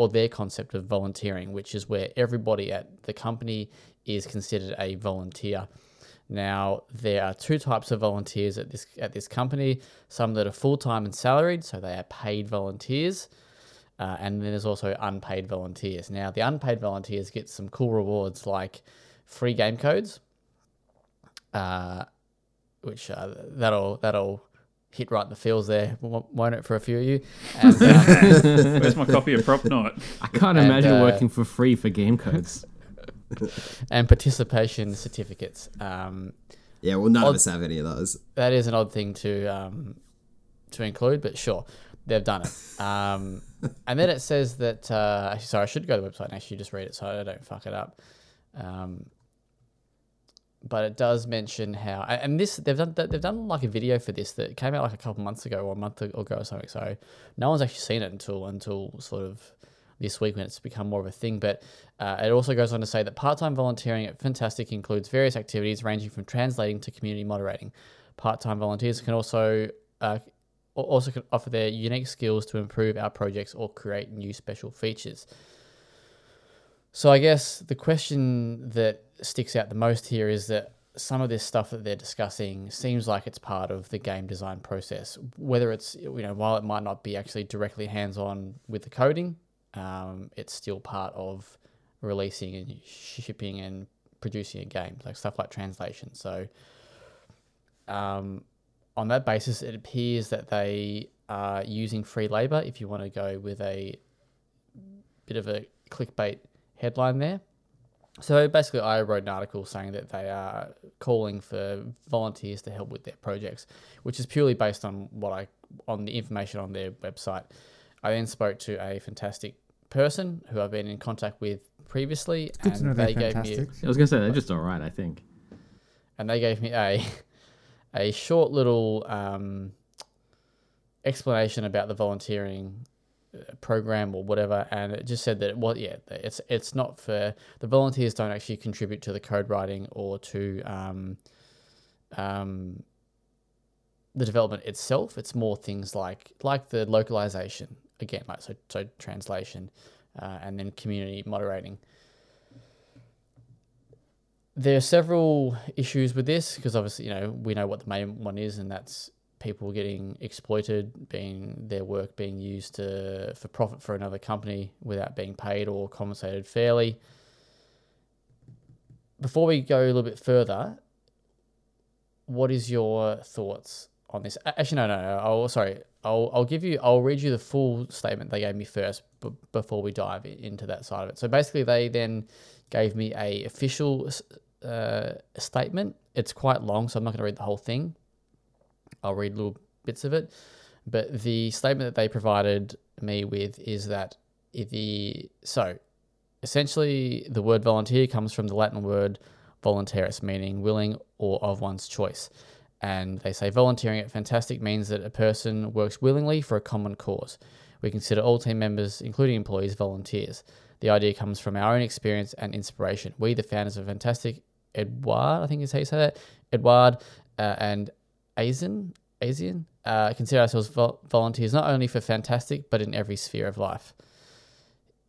volunteering, which is where everybody at the company is considered a volunteer. Now there are two types of volunteers at this company: some that are full-time and salaried, so they are paid volunteers, and then there's also unpaid volunteers. Now the unpaid volunteers get some cool rewards like free game codes, which that'll hit right in the feels there, won't it, for a few of you? And, where's my copy of Prop Night? I can't imagine working for free for game codes. And participation certificates. None of us have any of those. That is an odd thing to include, but sure, they've done it. And then it says that... I should go to the website and actually just read it so I don't fuck it up. But it does mention how, and this they've done like a video for this that came out like a couple months ago or a month ago or something. So no one's actually seen it until sort of this week when it's become more of a thing. But it also goes on to say that part-time volunteering at Fantastic includes various activities ranging from translating to community moderating. Part-time volunteers can also can offer their unique skills to improve our projects or create new special features. So I guess the question that sticks out the most here is that some of this stuff that they're discussing seems like it's part of the game design process, whether it's, while it might not be actually directly hands-on with the coding, it's still part of releasing and shipping and producing a game, like stuff like translation. So on that basis, it appears that they are using free labor, if you want to go with a bit of a clickbait headline there. So basically I wrote an article saying that they are calling for volunteers to help with their projects, which is purely based on on the information on their website. I then spoke to a fantastic person who I've been in contact with previously. It's good and to know they gave me. I was gonna say they're just all right, I think. And they gave me a short little explanation about the volunteering program or whatever, and it just said that it's not for the volunteers, don't actually contribute to the code writing or to the development itself. It's more things like the localization again, like so translation and then community moderating. There are several issues with this because obviously we know what the main one is, and that's people getting exploited, their work being used for profit for another company without being paid or compensated fairly. Before we go a little bit further, what is your thoughts on this? Actually, no. I'll read you the full statement they gave me first, before we dive into that side of it. So basically, they then gave me an official statement. It's quite long, so I'm not going to read the whole thing. I'll read little bits of it. But the statement that they provided me with is that essentially the word volunteer comes from the Latin word voluntaris, meaning willing or of one's choice. And they say volunteering at Fantastic means that a person works willingly for a common cause. We consider all team members, including employees, volunteers. The idea comes from our own experience and inspiration. We, the founders of Fantastic, Edouard and Asian, consider ourselves volunteers not only for Fantastic, but in every sphere of life.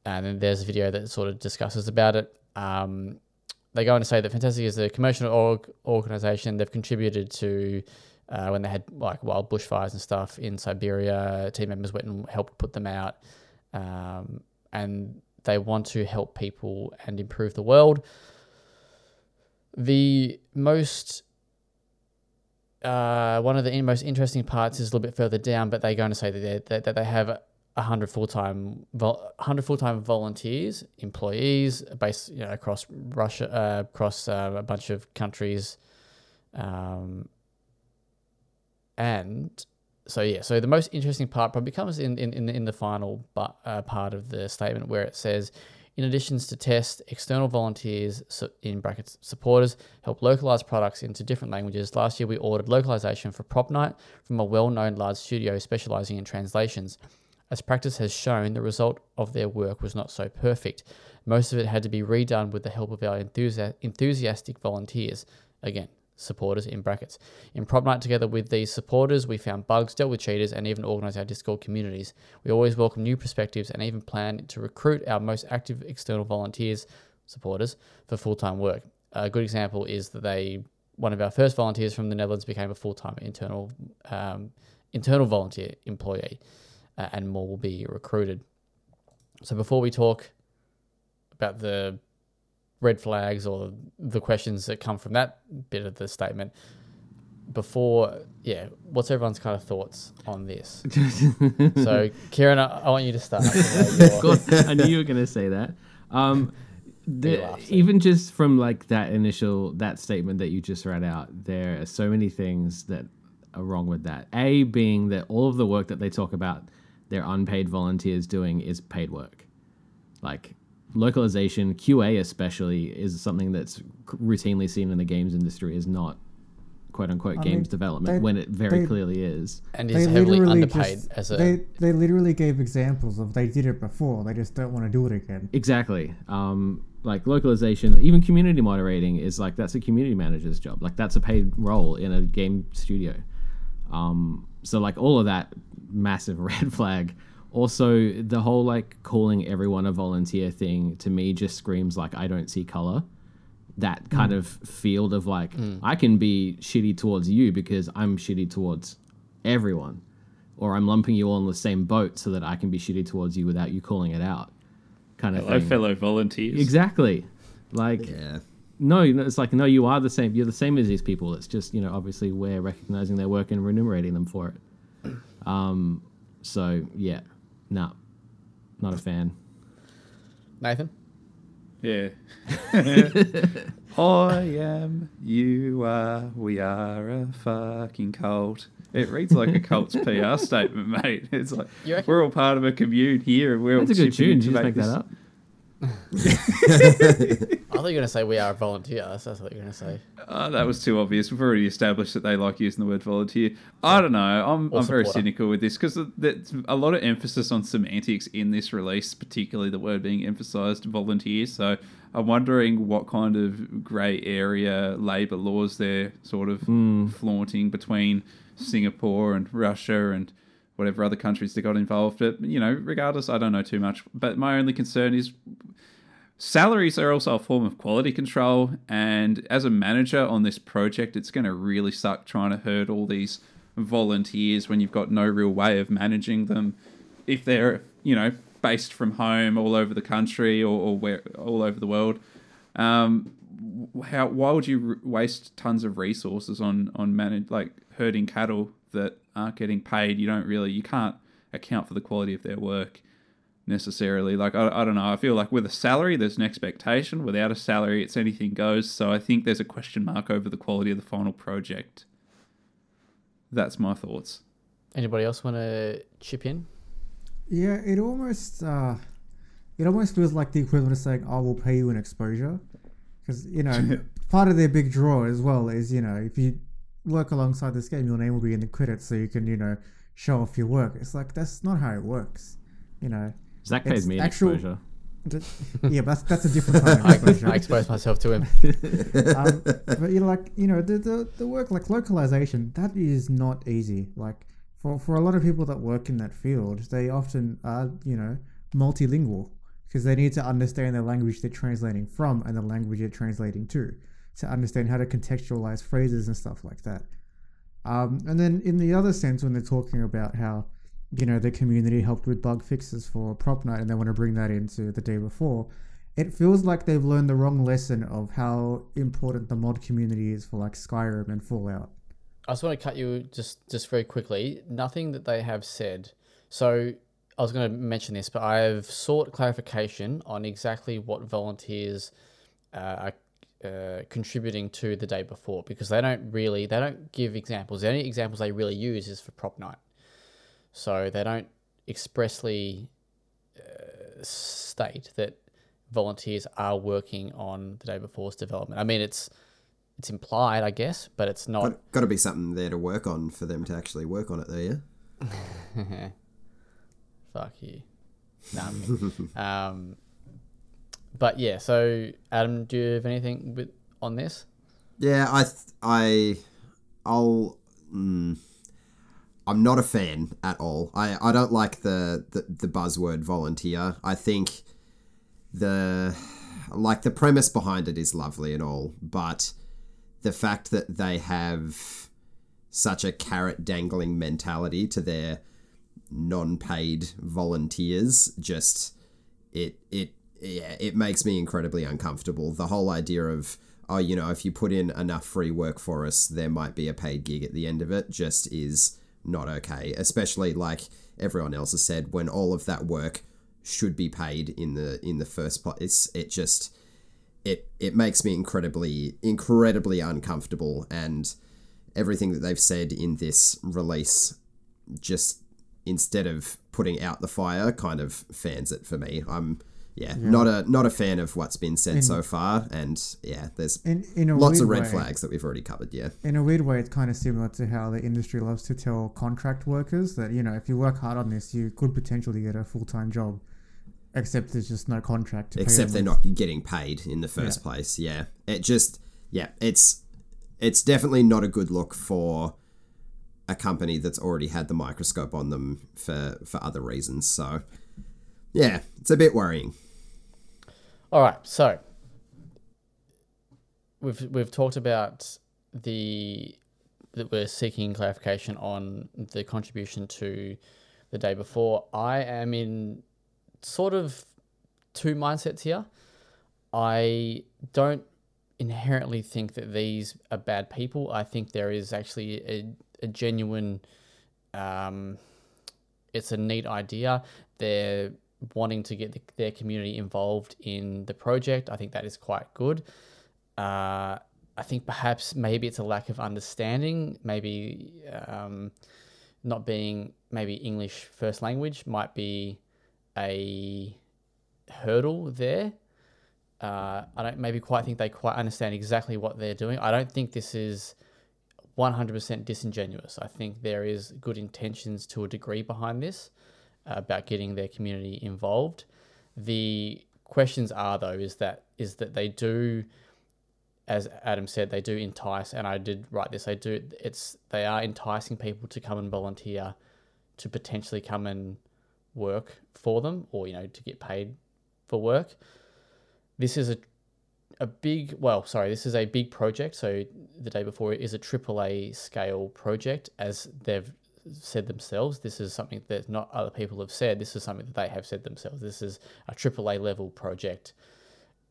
And then there's a video that sort of discusses about it. They go on to say that Fantastic is a commercial organisation. They've contributed to when they had wild bushfires and stuff in Siberia, team members went and helped put them out. And they want to help people and improve the world. The most... one of the most interesting parts is a little bit further down, but they're going to say that they have 100 full-time volunteers, employees based across Russia, across a bunch of countries, and so the most interesting part probably comes in the final part of the statement, where it says, in addition to tests, external volunteers, in brackets, supporters, help localize products into different languages. Last year, we ordered localization for Prop Night from a well-known large studio specializing in translations. As practice has shown, the result of their work was not so perfect. Most of it had to be redone with the help of our enthusiastic volunteers. Again, supporters, in brackets. In Prop Night, together with these supporters, we found bugs, dealt with cheaters, and even organised our Discord communities. We always welcome new perspectives and even plan to recruit our most active external volunteers, supporters, for full-time work. A good example is that one of our first volunteers from the Netherlands became a full-time internal volunteer employee, and more will be recruited. So before we talk about the red flags or the questions that come from that bit of the statement, what's everyone's kind of thoughts on this? So Kieran, I want you to start. Of course, I knew you were going to say that. Even just from that initial, that statement that you just read out, there are so many things that are wrong with that. A being that all of the work that they talk about their unpaid volunteers doing is paid work. Localization, QA especially, is something that's routinely seen in the games industry is not quote-unquote games development, when it very clearly is. And is heavily underpaid. They literally gave examples of they did it before, they just don't want to do it again. Exactly. Localization, even community moderating is that's a community manager's job. That's a paid role in a game studio. So all of that, massive red flag. Also, the whole calling everyone a volunteer thing to me just screams I don't see color. That kind of field of I can be shitty towards you because I'm shitty towards everyone, or I'm lumping you all in the same boat so that I can be shitty towards you without you calling it out. Hello, fellow volunteers. Exactly. No, it's no, you are the same. You're the same as these people. It's just obviously we're recognizing their work and remunerating them for it. No, not a fan. Nathan? Yeah. I am, you are, we are a fucking cult. It reads like a cult's PR statement, mate. It's we're all part of a commune here, and we're all chipping in to make this. That's a good tune. Did you just make that up? I thought you were going to say we are volunteers. That's what you were going to say. That was too obvious. We've already established that they like using the word volunteer. I don't know. I'm very cynical with this because there's a lot of emphasis on semantics in this release, particularly the word being emphasised, volunteer. So I'm wondering what kind of grey area labour laws they're sort of flaunting between Singapore and Russia and whatever other countries that got involved. But, you know, regardless, I don't know too much. But my only concern is salaries are also a form of quality control. And as a manager on this project, it's going to really suck trying to herd all these volunteers when you've got no real way of managing them. If they're, you know, based from home all over the country or where, all over the world, why would you waste tons of resources on herding cattle that aren't getting paid? You can't account for the quality of their work necessarily. Like, I don't know. I feel like with a salary, there's an expectation. Without a salary, it's anything goes. So I think there's a question mark over the quality of the final project. That's my thoughts. Anybody else want to chip in? Yeah, it almost feels like the equivalent of saying, "I will pay you an exposure," because part of their big draw as well is if you work alongside this game, your name will be in the credits, so you can show off your work. It's like, that's not how it works. Zach pays me an exposure. Yeah, but that's a different kind of exposure. I expose myself to him. But the work, like localization, that is not easy. Like for a lot of people that work in that field, they often are multilingual because they need to understand the language they're translating from and the language they're translating to understand how to contextualize phrases and stuff like that. And then in the other sense, when they're talking about how, the community helped with bug fixes for Prop Night and they want to bring that into the day before, it feels like they've learned the wrong lesson of how important the mod community is for like Skyrim and Fallout. I just want to cut you just very quickly. Nothing that they have said. So I was going to mention this, but I have sought clarification on exactly what volunteers are contributing to the day before, because they don't give examples. The only examples they really use is for Prop Night. So they don't expressly state that volunteers are working on the day before's development. I mean, it's implied, I guess, but it's not. Got to be something there to work on for them to actually work on it there, yeah? Fuck you. No, I mean, but yeah, so Adam, do you have anything on this? Yeah, I'm not a fan at all. I don't like the buzzword volunteer. I think the premise behind it is lovely and all, but the fact that they have such a carrot dangling mentality to their non-paid volunteers, it makes me incredibly uncomfortable. The whole idea of, if you put in enough free work for us, there might be a paid gig at the end of it, just is not okay. Especially like everyone else has said, when all of that work should be paid in the first place. It just, it makes me incredibly uncomfortable, and everything that they've said in this release, just instead of putting out the fire, kind of fans it for me. I'm not a fan of what's been said so far, and there's lots of red flags that we've already covered. Yeah, in a weird way, it's kind of similar to how the industry loves to tell contract workers that if you work hard on this, you could potentially get a full time job. Except there's just no contract to pay. Except they're not getting paid in the first place. Yeah. It just, it's definitely not a good look for a company that's already had the microscope on them for other reasons. So, yeah, it's a bit worrying. All right. So, we've talked about that we're seeking clarification on the contribution to the day before. I am in sort of two mindsets here. I don't inherently think that these are bad people. I think there is actually a genuine, it's a neat idea. They're wanting to get their community involved in the project. I think that is quite good. I think perhaps maybe it's a lack of understanding, maybe not being maybe English first language might be a hurdle there. I don't maybe quite think they quite understand exactly what they're doing. I don't think this is 100% disingenuous. I think there is good intentions to a degree behind this, about getting their community involved. The questions are, though, is that they do, as Adam said, they do entice, and I did write this, they are enticing people to come and volunteer, to potentially come and work for them, or, you know, to get paid for work. This is a big project. So the day before is a AAA scale project, as they've said themselves. This is something that not other people have said. This is something that they have said themselves. This is a AAA level project.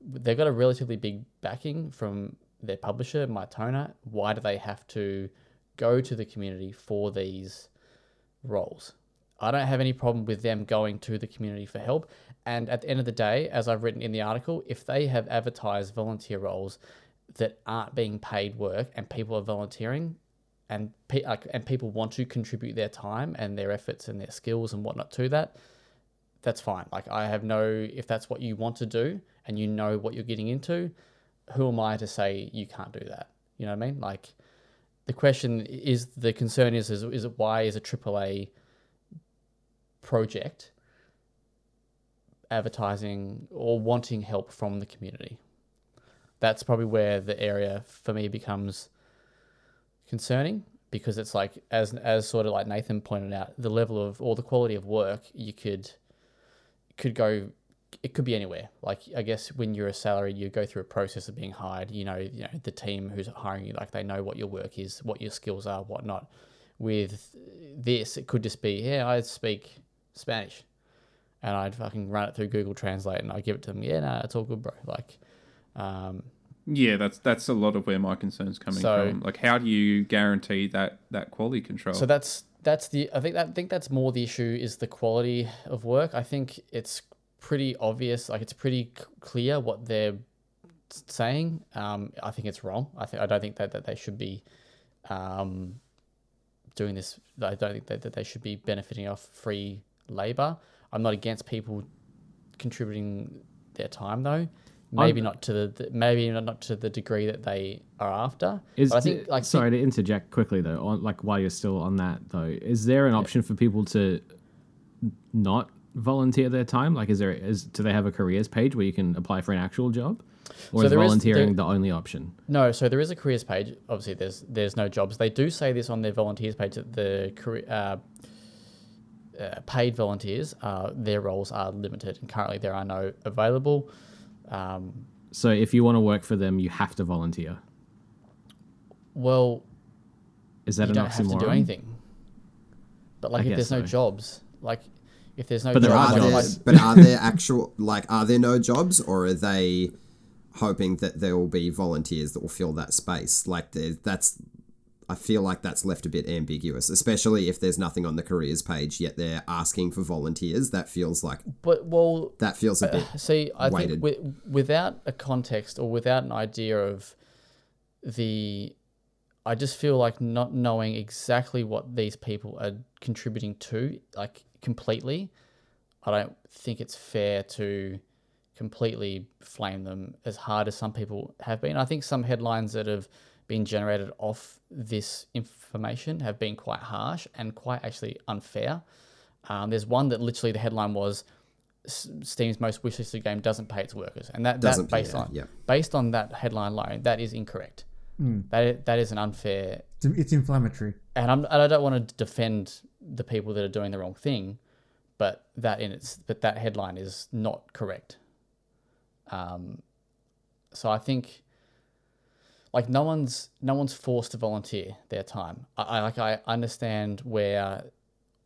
They've got a relatively big backing from their publisher, Mytona. Why do they have to go to the community for these roles? I don't have any problem with them going to the community for help. And at the end of the day, as I've written in the article, if they have advertised volunteer roles that aren't being paid work, and people are volunteering, and people want to contribute their time and their efforts and their skills and whatnot to that, that's fine. Like, I have no, if that's what you want to do and you know what you're getting into, who am I to say you can't do that? You know what I mean? Like, the question is, the concern is it, why is a AAA project advertising or wanting help from the community? That's probably where the area for me becomes concerning, because it's like, as sort of like Nathan pointed out, the level of, or the quality of work you could go, it could be anywhere. Like, I guess when you're a salary, you go through a process of being hired, you know, the team who's hiring you, like, they know what your work is, what your skills are, whatnot. With this, it could just be, yeah, I speak Spanish, and I'd fucking run it through Google Translate and I give it to them. Yeah, no, it's all good, bro. Like, yeah, that's a lot of where my concern's coming from. Like, how do you guarantee that quality control? So I think that's more the issue, is the quality of work. I think it's pretty obvious, like, it's pretty clear what they're saying. I think it's wrong. I don't think that they should be doing this. I don't think that they should be benefiting off free labor. I'm not against people contributing their time, though. Maybe not to the degree that they are after. Sorry to interject quickly though. While you're still on that though, is there an option for people to not volunteer their time? Like, do they have a careers page where you can apply for an actual job, or so is volunteering the only option? No, so there is a careers page. Obviously, there's no jobs. They do say this on their volunteers page that the career. Paid volunteers, their roles are limited, and currently there are no available. So if you want to work for them, you have to volunteer. Well, is that an oxymoron? You don't have to do anything. But like, if there's no jobs, like if there's no, but there are jobs. But are there actual, like, are there no jobs, or are they hoping that there will be volunteers that will fill that space? Like, that's. I feel like that's left a bit ambiguous, especially if there's nothing on the careers page, yet they're asking for volunteers. That feels like... that feels a bit weighted. I think without a context, or without an idea of the... I just feel like not knowing exactly what these people are contributing to, like, completely, I don't think it's fair to completely flame them as hard as some people have been. I think some headlines that have... been generated off this information have been quite harsh and quite actually unfair. There's one that literally the headline was Steam's most wishlisted game doesn't pay its workers, and based on that headline alone, that is incorrect. That is an unfair. It's inflammatory, and I don't want to defend the people that are doing the wrong thing, but that headline is not correct. So I think. Like, no one's forced to volunteer their time. I understand why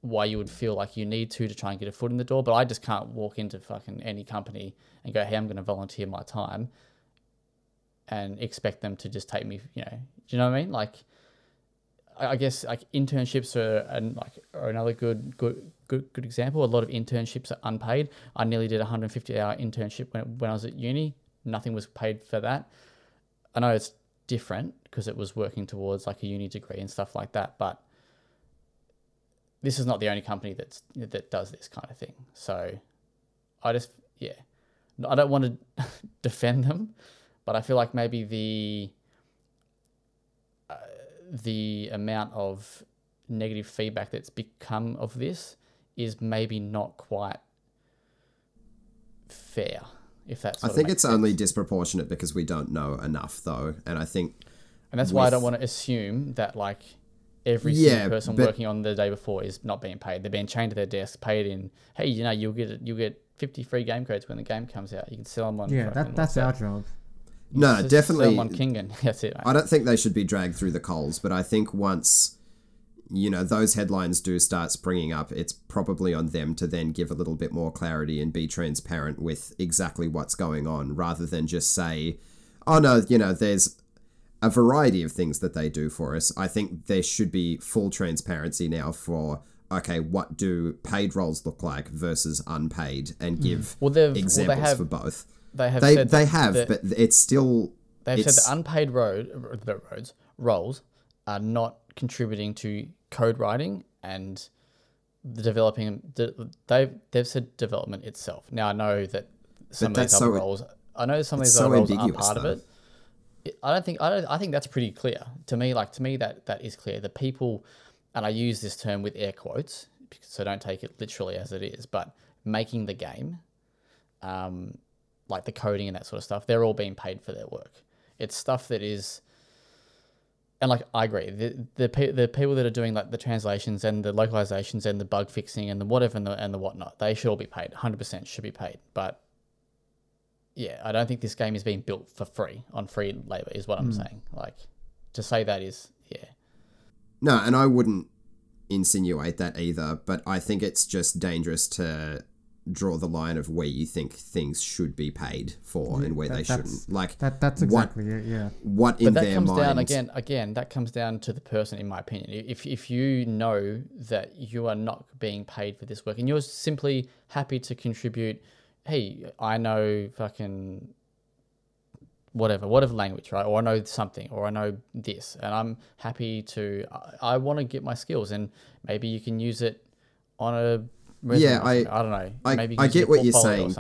you would feel like you need to try and get a foot in the door, but I just can't walk into fucking any company and go, hey, I'm going to volunteer my time, and expect them to just take me. You know, do you know what I mean? Like, I guess like internships are another good example. A lot of internships are unpaid. I nearly did a 150-hour internship when I was at uni. Nothing was paid for that. I know it's different because it was working towards like a uni degree and stuff like that, but this is not the only company that does this kind of thing. So I just I don't want to defend them, but I feel like maybe the amount of negative feedback that's become of this is maybe not quite fair. If that's, I think it's sense. Only disproportionate because we don't know enough, though, and I think, and that's why I don't want to assume that like every single person working on the day before is not being paid. They're being chained to their desk, paid in. Hey, you know, you'll get 50 free game codes when the game comes out. You can sell them on. Yeah, that's our job. No, definitely. That's it. Mate. I don't think they should be dragged through the coals, but I think once, you know, those headlines do start springing up, it's probably on them to then give a little bit more clarity and be transparent with exactly what's going on, rather than just say, oh no, you know, there's a variety of things that they do for us. I think there should be full transparency now for, okay, what do paid roles look like versus unpaid, and give examples for both. They've said the unpaid roles are not contributing to code writing and the developing. They've said development itself. Now I know that some of these other roles are part though. Of it. I think that's pretty clear to me. Like to me, that is clear. The people, and I use this term with air quotes, so don't take it literally as it is, but making the game, like the coding and that sort of stuff, they're all being paid for their work. It's stuff that is, and like I agree, the people that are doing like the translations and the localizations and the bug fixing and the whatever and the whatnot, they should all be paid. 100% should be paid. But yeah, I don't think this game is being built for free, on free labor, is what I'm saying. Like to say that is, yeah. No, and I wouldn't insinuate that either, but I think it's just dangerous to draw the line of where you think things should be paid for and where they shouldn't. Like that's exactly it. Yeah. What in their mind? But that comes down again. That comes down to the person, in my opinion. If you know that you are not being paid for this work and you're simply happy to contribute, hey, I know fucking whatever language, right? Or I know something, or I know this, and I'm happy to. I want to get my skills, and maybe you can use it on a. Yeah, I don't know. Maybe I get what you're saying,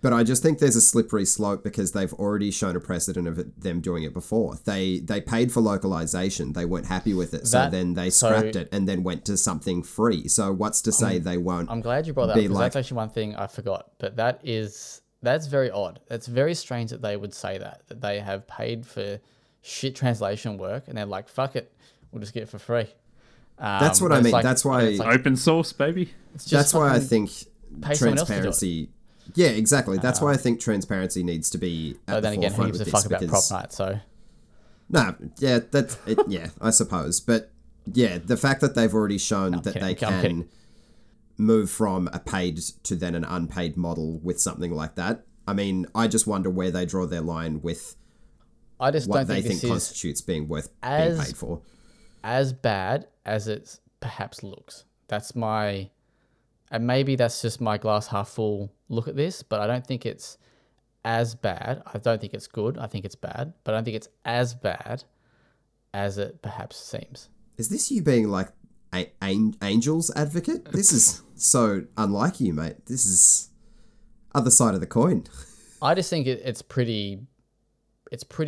but I just think there's a slippery slope because they've already shown a precedent of them doing it before. They paid for localization. They weren't happy with it, so then they scrapped it and then went to something free. So what's to say they won't? I'm glad you brought that up because that's actually one thing I forgot. But that's very odd. That's very strange that they would say that they have paid for shit translation work and they're like, fuck it, we'll just get it for free. That's what I mean. Like, that's why open source, baby. That's why I think transparency. Yeah, exactly. That's why I think transparency needs to be. At then the again, who gives a fuck about Prop Night? So. No, yeah, that's it, yeah, I suppose, but yeah, the fact that they've already shown they can move from a paid to then an unpaid model with something like that. I mean, I just wonder where they draw their line with. I just what don't they think constitutes being worth being paid for. As bad as it perhaps looks. That's my, and maybe that's just my glass half full look at this, but I don't think it's as bad. I don't think it's good. I think it's bad, but I don't think it's as bad as it perhaps seems. Is this you being like angel's advocate? This is so unlike you, mate. This is other side of the coin. I just think it's pretty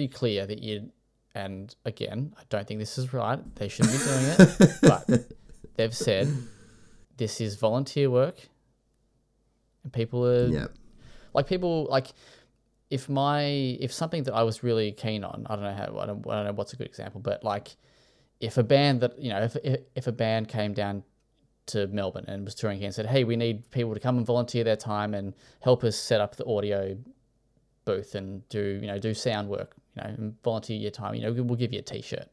clear that you. And again, I don't think this is right. They shouldn't be doing it. But they've said this is volunteer work. And people are... Yep. Like, people... Like, if something that I was really keen on... I don't know what's a good example, but, like, if a band that... You know, if a band came down to Melbourne and was touring here and said, hey, we need people to come and volunteer their time and help us set up the audio booth and do sound work. You know, and volunteer your time, you know, we'll give you a t-shirt.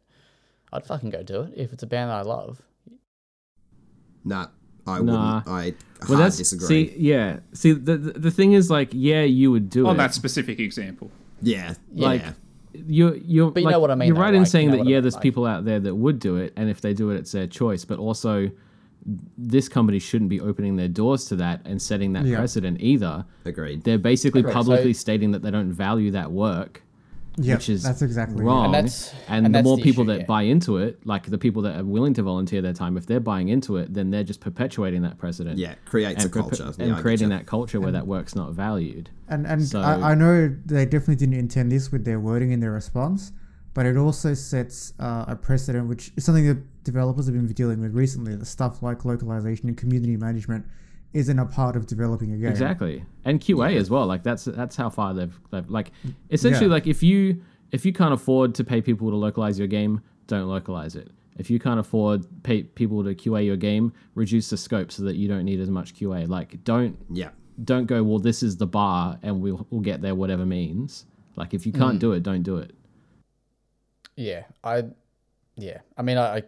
I'd fucking go do it if it's a band that I love. Nah, I wouldn't. I disagree. See, the thing is, like, yeah, you would do it. On that specific example. Yeah. Like, you're, but you like, know what I mean. You're though, right in saying that, there's people out there that would do it, and if they do it, it's their choice. But also, this company shouldn't be opening their doors to that and setting that precedent either. Agreed. They're basically publicly stating that they don't value that work. which is that's exactly wrong. Right. And the more people that buy into it, like the people that are willing to volunteer their time, if they're buying into it, then they're just perpetuating that precedent. Yeah, creates a culture. And creating that culture where that work's not valued. And so, I know they definitely didn't intend this with their wording in their response, but it also sets a precedent, which is something that developers have been dealing with recently, that stuff like localization and community management isn't a part of developing a game. Exactly. And QA as well. Like that's how far they've like essentially like if you can't afford to pay people to localize your game, don't localize it. If you can't afford pay people to QA your game, reduce the scope so that you don't need as much QA. Like don't go, well, this is the bar and we'll get there whatever means. Like if you can't do it, don't do it. Yeah. I mean,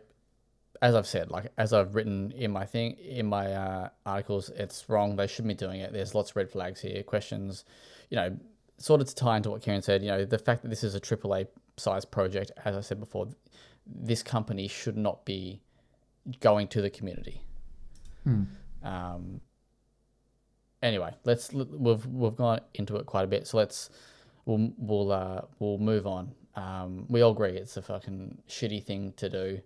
as I've said, like as I've written in my thing, in my articles, it's wrong. They shouldn't be doing it. There's lots of red flags here. Questions, sort of to tie into what Kieran said. The fact that this is a AAA size project, as I said before, this company should not be going to the community. Anyway, we've gone into it quite a bit, so we'll move on. We all agree it's a fucking shitty thing to do.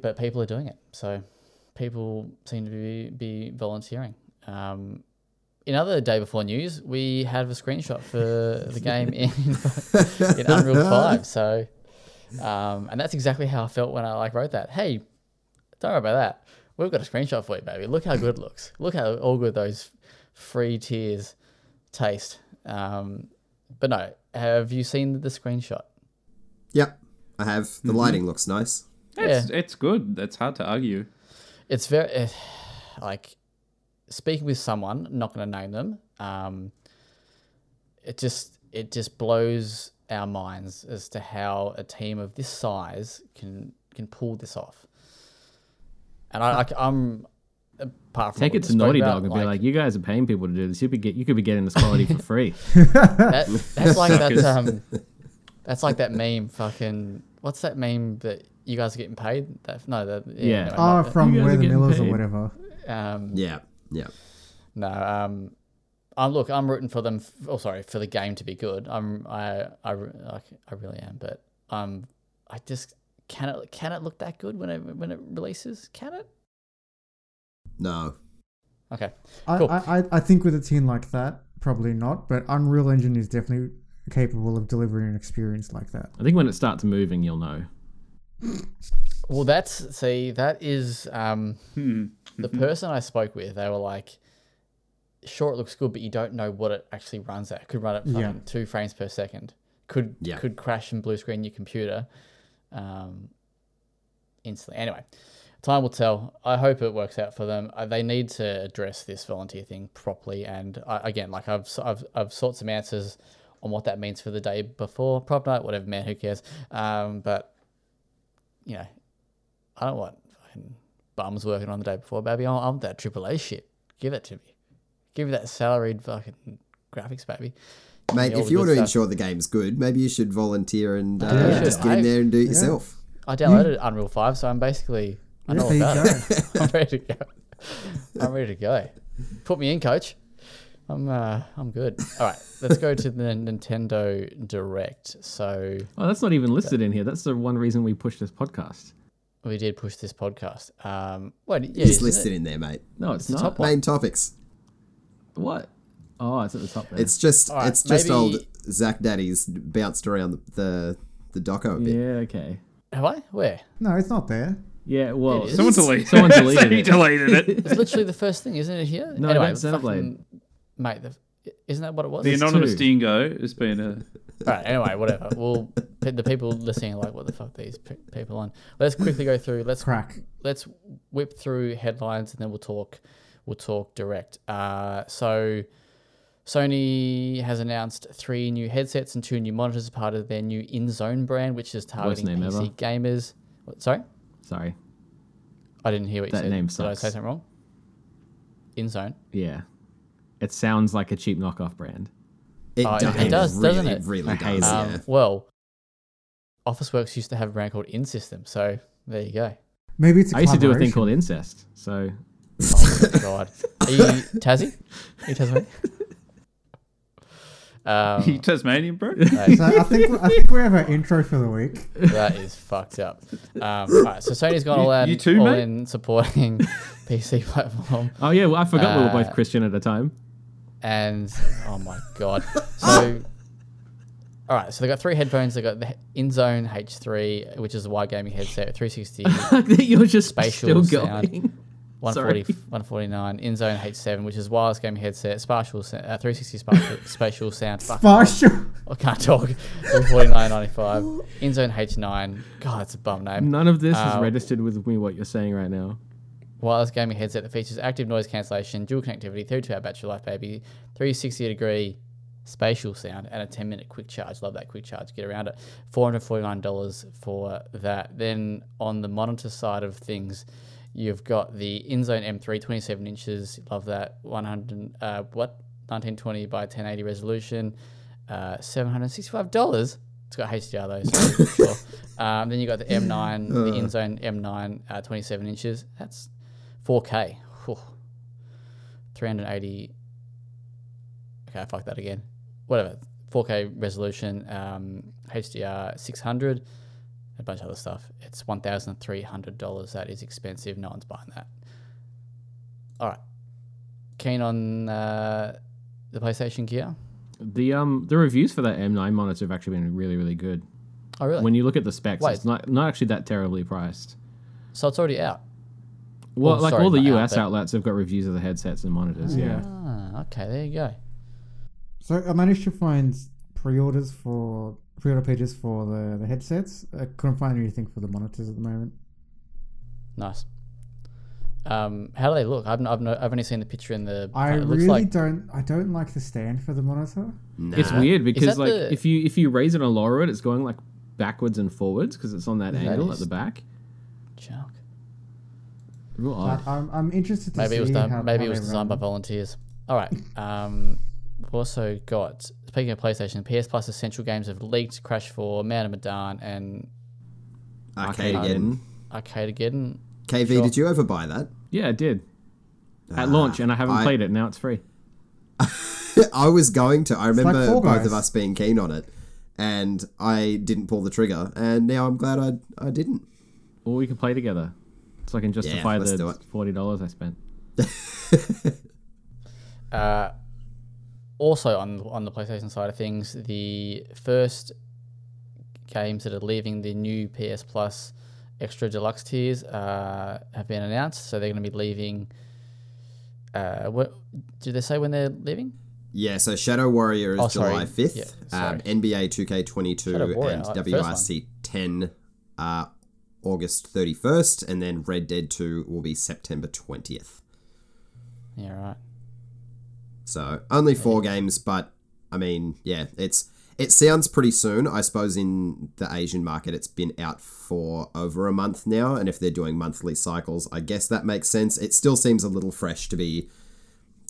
But people are doing it, so people seem to be volunteering. In other Day Before News, we have a screenshot for the game in Unreal 5. So, and that's exactly how I felt when I wrote that. Hey, don't worry about that. We've got a screenshot for you, baby. Look how good it looks. Look how all good those free tiers taste. But no, have you seen the screenshot? Yep, I have. The lighting looks nice. It's good. It's hard to argue. It's very speaking with someone, not going to name them. It just blows our minds as to how a team of this size can pull this off. And I'm apart from take it to Naughty Dog and be like, you guys are paying people to do this. You could be getting this quality for free. That's like that meme. Fucking what's that meme that? You guys are getting paid? From Where the Millers paid. Or whatever. Look, I'm rooting for them. For the game to be good. I really am. But I just can it look that good when it releases? Can it? No. Okay. Cool. I think with a team like that, probably not. But Unreal Engine is definitely capable of delivering an experience like that. I think when it starts moving, you'll know. Well, that is the person I spoke with. They were like, sure, it looks good, but you don't know what it actually runs at. It could run at 2 frames per second. Could crash and blue screen your computer instantly. Anyway, time will tell. I hope it works out for them. They need to address this volunteer thing properly. And I've sought some answers on what that means for the day before Prop Night. Whatever, man, who cares? But I don't want fucking bums working on the day before, baby. I want that AAA shit. Give it to me. Give me that salaried fucking graphics, baby. Mate, if you want to ensure the game's good, maybe you should volunteer and just get in there and do it yourself. I downloaded Unreal 5, so I'm basically... I know about it. I'm ready to go. Put me in, coach. I'm good. All right, let's go to the Nintendo Direct. So, that's not even listed in here. That's the one reason we pushed this podcast. We did push this podcast. It's listed in there, mate. No, it's not. Top main topics. What? Oh, it's at the top there. It's just right, it's just old Zach Daddy's bounced around the doco a bit. Yeah, okay. Have I? Where? No, it's not there. Yeah, well, someone deleted it. Deleted it. It's literally the first thing, isn't it? Here. No, anyway, Xenoblade. Mate, isn't that what it was? The anonymous dingo has been a... All right, anyway, whatever. Well, the people listening are like, what the fuck these people on? Let's quickly go through. Let's whip through headlines and then we'll talk direct. So Sony has announced 3 new headsets and 2 new monitors as part of their new InZone brand, which is targeting PC gamers. What, sorry. I didn't hear what you said. That name sucks. Did I say something wrong? InZone? Yeah. It sounds like a cheap knockoff brand. It does, doesn't it? Really does. Well, Officeworks used to have a brand called InSystem, so there you go. Maybe it's. I used to do a thing called Incest. So. Oh my God. Are you Tassie? Are you Tasmanian? You Tasmanian, bro? So I think we have our intro for the week. That is fucked up. All right, so Sony's gone all in supporting PC platform. Oh, yeah. Well, I forgot we were both Christian at the time. And, oh, my God. So... All right, so they got three headphones. They got the InZone H3, which is a wide gaming headset, 360. You're just spatial sound. Going. 140, 149. InZone H7, which is wireless gaming headset, spatial 360 spatial sound. Spatial. I can't talk. 149.95. InZone H9. God, that's a bum name. None of this is registered with me. What you're saying right now. Wireless gaming headset that features active noise cancellation, dual connectivity, 32-hour battery life, baby, 360-degree. Spatial sound and a 10-minute quick charge. Love that quick charge. Get around it. $449 for that. Then on the monitor side of things, you've got the InZone M3, 27 inches. Love that. 1920 by 1080 resolution. $765. It's got HDR though. So sure. Then you got the M9, the InZone M9, 27 inches. That's 4K. Whew. 380. Okay, fuck that again. Whatever, 4K resolution, HDR 600, a bunch of other stuff. It's $1,300. That is expensive. No one's buying that. All right. Keen on the PlayStation gear? The reviews for that M9 monitor have actually been really, really good. Oh, really? When you look at the specs, Wait. It's not actually that terribly priced. So it's already out? Well, all the US outlets have got reviews of the headsets and monitors, yeah. Okay, there you go. So I managed to find pre-order pages for the headsets. I couldn't find anything for the monitors at the moment. Nice. How do they look? I've only seen the picture in the. I don't like the stand for the monitor. Nah. It's weird because like if you raise it and lower it, it's going like backwards and forwards because it's on that angle at the back. Junk. Real odd. I'm interested to see how. Maybe it was designed by volunteers. All right. We've also got, speaking of PlayStation, PS Plus Essential games have leaked Crash 4, Man of Medan, and Arcadegeddon. KV, sure. Did you ever buy that? Yeah, I did. At launch, and I haven't played it. Now it's free. I was going to. I remember both of us being keen on it, and I didn't pull the trigger, and now I'm glad I didn't. Or we can play together, so I can justify the $40 I spent. Also on the PlayStation side of things, the first games that are leaving the new PS Plus Extra Deluxe tiers have been announced. So they're going to be leaving. What do they say when they're leaving? Yeah, so Shadow Warrior is July 5th. Yeah, NBA 2K22 and WRC 10 are August 31st, and then Red Dead 2 will be September 20th. Yeah, right. So only four games, but I mean, yeah, it sounds pretty soon. I suppose in the Asian market, it's been out for over a month now. And if they're doing monthly cycles, I guess that makes sense. It still seems a little fresh to be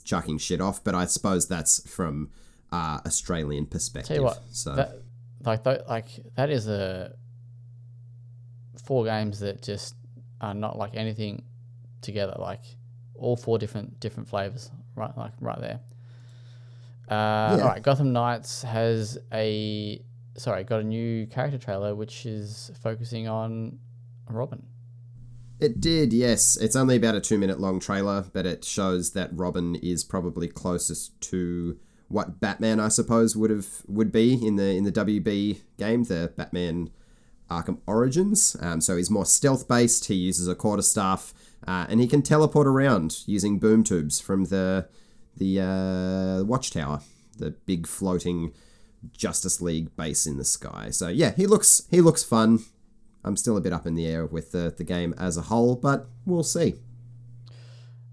chucking shit off, but I suppose that's from Australian perspective. Tell you what, so that is four games that just are not like anything together. Like all four different flavors. Right there. Yeah. All right, Gotham Knights has got a new character trailer which is focusing on Robin. It did, yes. It's only about a 2-minute long trailer, but it shows that Robin is probably closest to what Batman, I suppose, would be in the WB game, the Batman Arkham Origins. So he's more stealth based. He uses a quarterstaff. And he can teleport around using boom tubes from the watchtower, the big floating Justice League base in the sky. So yeah, he looks fun. I'm still a bit up in the air with the game as a whole, but we'll see.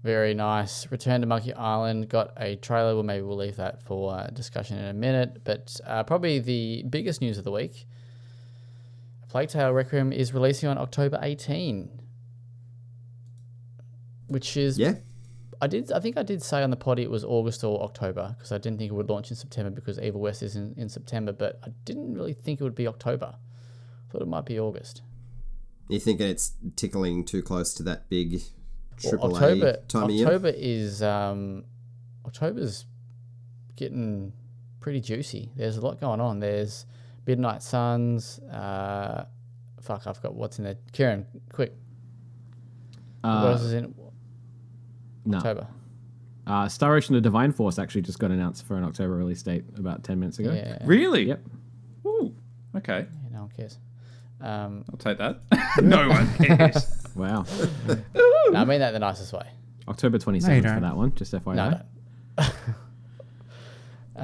Very nice. Return to Monkey Island got a trailer. Well, maybe we'll leave that for discussion in a minute. But probably the biggest news of the week: Plague Tale Requiem is releasing on October 18. Which is, yeah, I think I did say on the potty it was August or October because I didn't think it would launch in September because Evil West is in September, but I didn't really think it would be October. I thought it might be August. You think it's tickling too close to that big AAA time of year? October's getting pretty juicy. There's a lot going on. There's Midnight Suns. I forgot what's in there. Kieran, quick. What else is in October? Star Ocean: The Divine Force actually just got announced for an October release date about 10 minutes ago. Yeah. Really? Yep. Ooh. Okay. Yeah, no one cares. I'll take that. No one cares. Wow. No, I mean that the nicest way. October 27th for that one. Just FYI. No.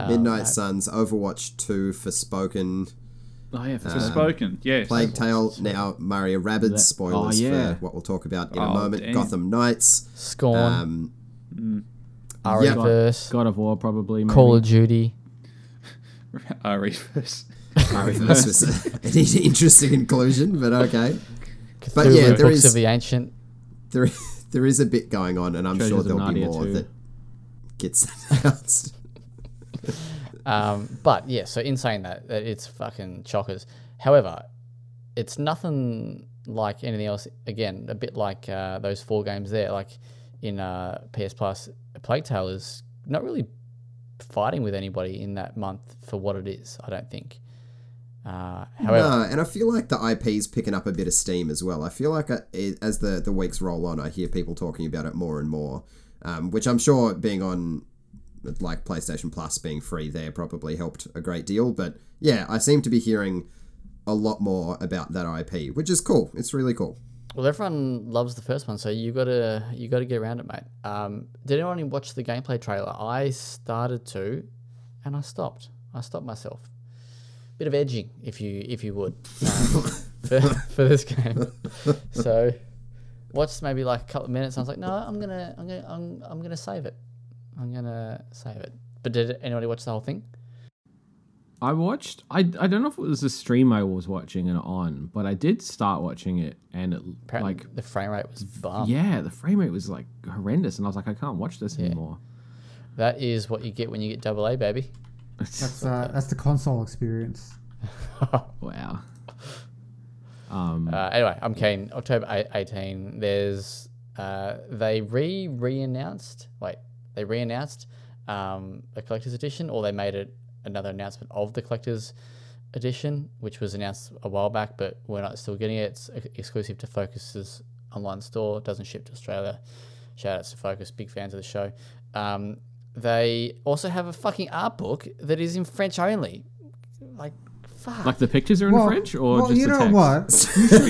Midnight Suns, Overwatch 2, Forspoken. Oh yeah, Forspoken. Yes. Plague Tale now, Mario Rabbids. Spoilers for what we'll talk about in a moment. Damn. Gotham Knights. Scorn. Reverse. God of War probably. Maybe. Call of Duty. Reverse. Reverse was an interesting inclusion, but okay. Cthulhu, but yeah, there is Books of the Ancient. There is a bit going on, and I'm sure there'll be more that gets announced. But yeah, so in saying that, it's fucking chockers. However, it's nothing like anything else. Again, a bit like those four games there, like in PS Plus, Plague Tale is not really fighting with anybody in that month for what it is, I don't think. However, and I feel like the IP's picking up a bit of steam as well. I feel like as the weeks roll on, I hear people talking about it more and more, which I'm sure being on like PlayStation Plus being free there probably helped a great deal. But yeah, I seem to be hearing a lot more about that IP, which is cool. It's really cool. Well, everyone loves the first one, so you gotta get around it, mate. Did anyone watch the gameplay trailer? I started to, and I stopped. I stopped myself. Bit of edging, if you would, for this game. So, watched maybe like a couple of minutes. And I was like, no, I'm gonna save it. I'm gonna save it. But did anybody watch the whole thing? I watched. I don't know if it was the stream I was watching it on, but I did start watching it, and it, apparently like the frame rate was bumped. Yeah, the frame rate was like horrendous, and I was like, I can't watch this anymore. That is what you get when you get AA, baby. That's the console experience. Wow. Anyway, I'm keen. October 18. There's they reannounced a collector's edition, or they made it another announcement of the collector's edition, which was announced a while back, but we're not still getting it. It's exclusive to Focus's online store. Doesn't ship to Australia. Shout outs to Focus, big fans of the show. They also have a fucking art book that is in French only. Like, fuck. Like the pictures are in French or just the text? Well,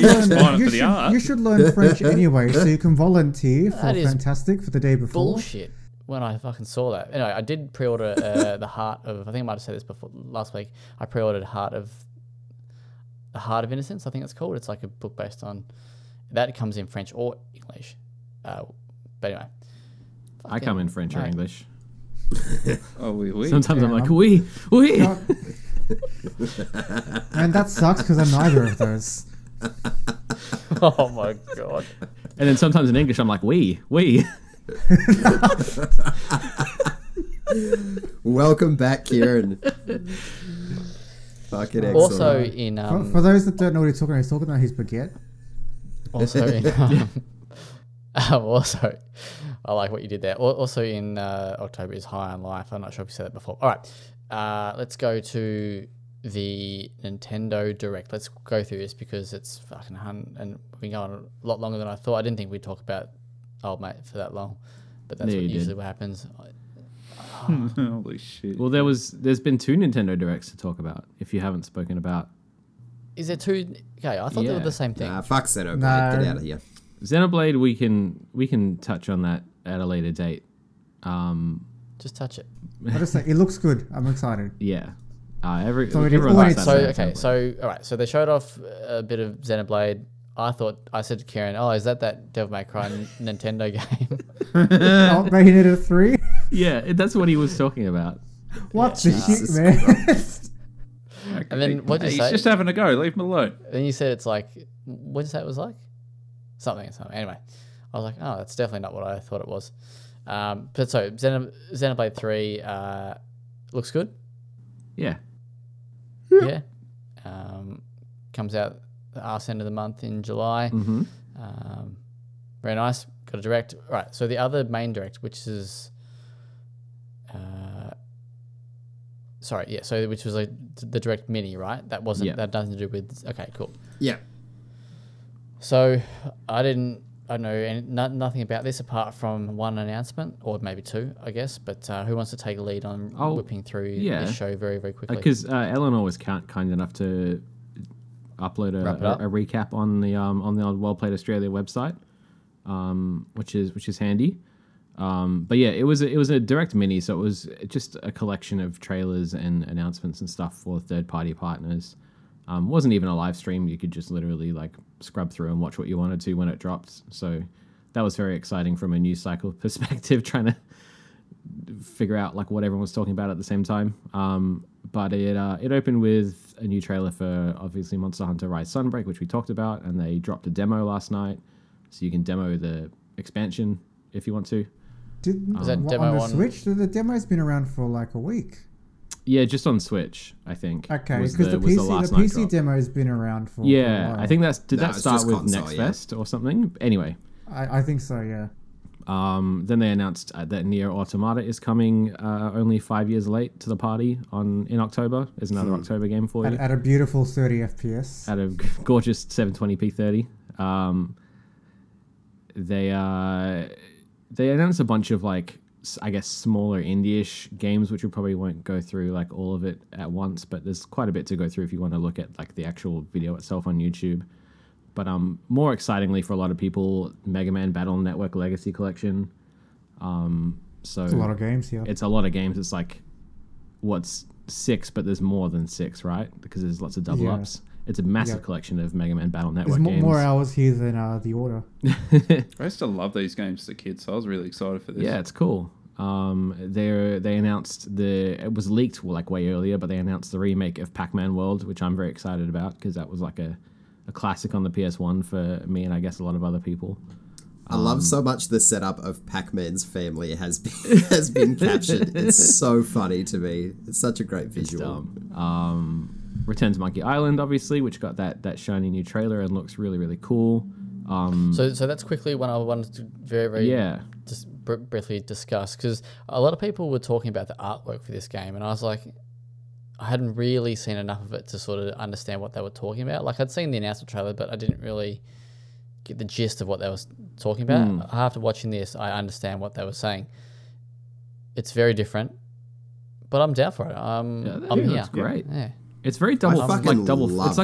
you know what? You should learn French anyway, so you can volunteer for Fantastic for the day before. Bullshit. When I fucking saw that. Anyway, I did pre-order the Heart of... I think I might have said this before last week. I pre-ordered Heart of Innocence, I think it's called. It's like a book based on... That comes in French or English. But anyway. I come in French or English. Oh, oui. Sometimes I'm like, oui. And that sucks because I'm neither of those. Oh my god. And then sometimes in English I'm like, oui. Welcome back, Kieran. Fucking excellent. Also in for those that don't know what he's talking about his baguette. Also in also I like what you did there. Also in October is High on Life. I'm not sure if you said that before. All right, let's go to the Nintendo Direct. Let's go through this because it's fucking hun and we go on a lot longer than I thought. I didn't think we'd talk about old mate for that long, but that's what happens. Holy shit! Well, there's been two Nintendo Directs to talk about. If you haven't spoken about, is there two? Okay, I thought they were the same thing. Nah, fuck Xenoblade. No. Get out of here. Xenoblade, we can touch on that at a later date. Just touch it. I just say it looks good. I'm excited. Yeah. All right. So they showed off a bit of Xenoblade. I said to Kieran, "Oh, is that Devil May Cry Nintendo game?" Oh, Bayonetta 3. Yeah, that's what he was talking about. What the shit, man! And then what did you say? He's just having a go. Leave him alone. And then you said it's like, what did you say it was like? Something. Anyway, I was like, oh, that's definitely not what I thought it was. But so Xenoblade 3 looks good. Yeah. Comes out the arse end of the month in July. Mm-hmm. Very nice. Got a direct. All right. So the other main direct, which is Sorry, yeah. So which was like the Direct Mini, right? That wasn't that nothing to do with. Okay, cool. Yeah. So I know nothing about this apart from one announcement or maybe two, I guess. But who wants to take a lead on whipping through this show very, very quickly? Because Eleanor was kind enough to upload a recap on the old Well Played Australia website, which is handy. But yeah, it was a Direct Mini, so it was just a collection of trailers and announcements and stuff for third-party partners. Wasn't even a live stream. You could just literally like scrub through and watch what you wanted to when it dropped. So that was very exciting from a news cycle perspective, trying to figure out like what everyone was talking about at the same time. But it opened with a new trailer for obviously Monster Hunter Rise Sunbreak, which we talked about, and they dropped a demo last night, so you can demo the expansion if you want to. Was that demo on Switch? The demo's been around for like a week. Yeah, just on Switch, I think. Okay, because the PC demo's been around for a while. I think that start with Next Fest or something? Anyway. I think so, yeah. Then they announced that Nier Automata is coming only 5 years late to the party in October. There's another October game for you. At a beautiful 30 FPS. At a gorgeous 720p 30. They announced a bunch of, like, I guess, smaller indie-ish games, which we probably won't go through, like, all of it at once, but there's quite a bit to go through if you want to look at, like, the actual video itself on YouTube. But more excitingly for a lot of people, Mega Man Battle Network Legacy Collection. So it's a lot of games, yeah. It's a lot of games. It's, like, what's six, but there's more than six, right? Because there's lots of double-ups. It's a massive collection of Mega Man Battle Network games. There's more hours here than the order. I used to love these games as a kid, so I was really excited for this. Yeah, it's cool. They announced it was leaked like way earlier, but they announced the remake of Pac-Man World, which I'm very excited about because that was like a classic on the PS1 for me and I guess a lot of other people. I love so much the setup of Pac-Man's family has been captured. It's so funny to me. It's such a great visual. Return to Monkey Island, obviously, which got that shiny new trailer and looks really, really cool. So that's quickly one I wanted to very, very just briefly discuss, because a lot of people were talking about the artwork for this game, and I was like, I hadn't really seen enough of it to sort of understand what they were talking about. Like, I'd seen the announcement trailer, but I didn't really get the gist of what they were talking about. After watching this, I understand what they were saying. It's very different, but I'm down for it. I'm here. It's great. Yeah. It's very double. I fucking love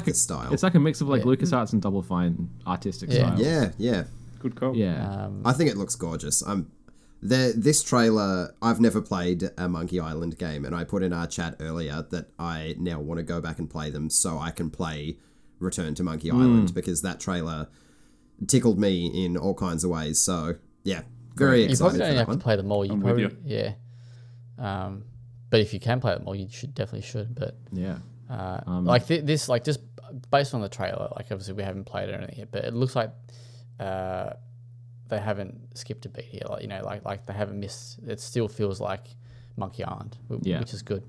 the style. It's like a mix of like LucasArts and Double Fine artistic style. Yeah, yeah. Good call. Yeah, I think it looks gorgeous. This trailer. I've never played a Monkey Island game, and I put in our chat earlier that I now want to go back and play them so I can play Return to Monkey Island because that trailer tickled me in all kinds of ways. So yeah, very excited. You probably don't have to play them all. But if you can play them all, you should. But yeah. This, like, just based on the trailer, like, obviously we haven't played it or anything yet, but it looks like they haven't skipped a beat here, like, you know, like they haven't missed. It still feels like Monkey Island, which is good.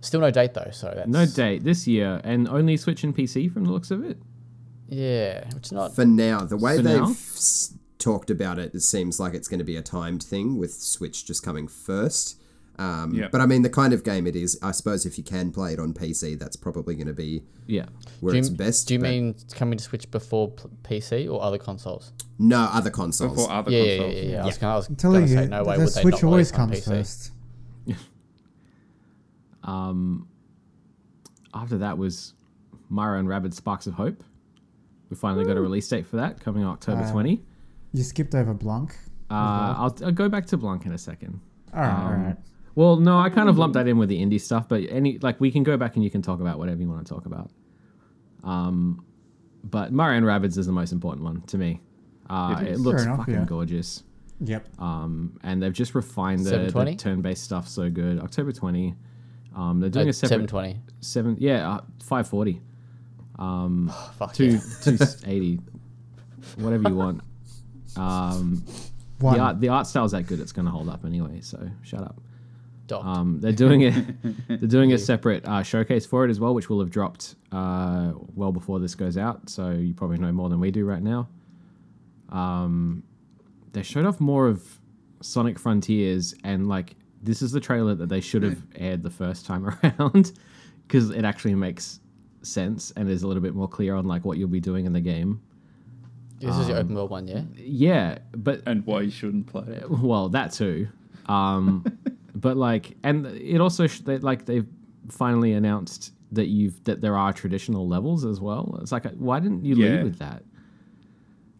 Still no date though, so that's no date this year, and only Switch and PC from the looks of it. Yeah, which is not for now. The way they've talked about it, it seems like it's going to be a timed thing with Switch just coming first. But I mean, the kind of game it is, I suppose if you can play it on PC, that's probably going to be where it's best. Do you mean coming to Switch before PC or other consoles? No, other consoles. Before other consoles. Yeah. I was going to say, no way would they not always comes on PC. First. After that was Myra and Rabbids Sparks of Hope. We finally got a release date for that, coming October 20. You skipped over Blanc. I'll go back to Blanc in a second. All right. Well, no, I kind of lumped that in with the indie stuff, but we can go back and you can talk about whatever you want to talk about. But Mario and Rabbids is the most important one to me. It looks gorgeous. Yep. And they've just refined the turn-based stuff so good. October 20. They're doing a separate 720. 540. 280. Whatever you want. The art style's that good; it's going to hold up anyway. So shut up. They're doing a separate showcase for it as well, which will have dropped well before this goes out. So you probably know more than we do right now. They showed off more of Sonic Frontiers and like this is the trailer that they should have aired the first time around, because it actually makes sense and is a little bit more clear on like what you'll be doing in the game. This is the open world one, yeah? Yeah, but... And why you shouldn't play it. Well, that too. But like... And it also... they've finally announced that there are traditional levels as well. It's like, why didn't you lead with that?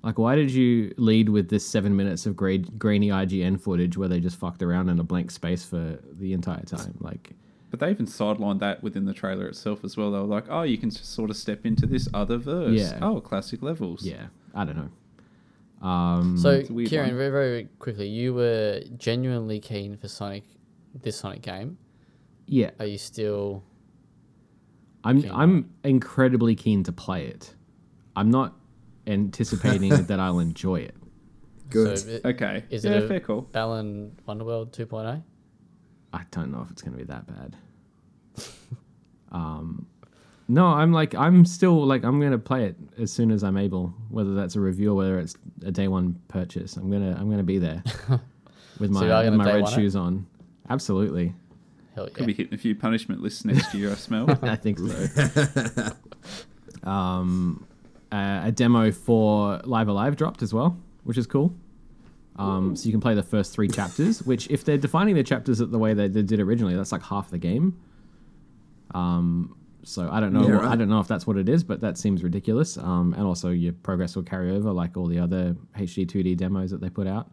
Like, why did you lead with this 7 minutes of grainy IGN footage where they just fucked around in a blank space for the entire time? Like... But they even sidelined that within the trailer itself as well. They were like, oh, you can just sort of step into this other verse. Yeah. Oh, classic levels. Yeah. I don't know. So, Kieran, very, very quickly, you were genuinely keen for this Sonic game. Yeah. Are you still? I'm incredibly keen to play it. I'm not anticipating that I'll enjoy it. Good. So okay. Is it fair call. Balan Wonderworld 2.0? I don't know if it's going to be that bad. No, I'm still like, I'm going to play it as soon as I'm able, whether that's a review or whether it's a day one purchase. I'm going to be there with my red shoes on. Absolutely. Hell yeah. Could be hitting a few punishment lists next year, I smell. I think so. A demo for Live Alive dropped as well, which is cool. So you can play the first three chapters, which if they're defining the chapters the way they did originally, that's like half the game. So I don't know. Yeah, right. I don't know if that's what it is, but that seems ridiculous. And also your progress will carry over like all the other HD 2D demos that they put out.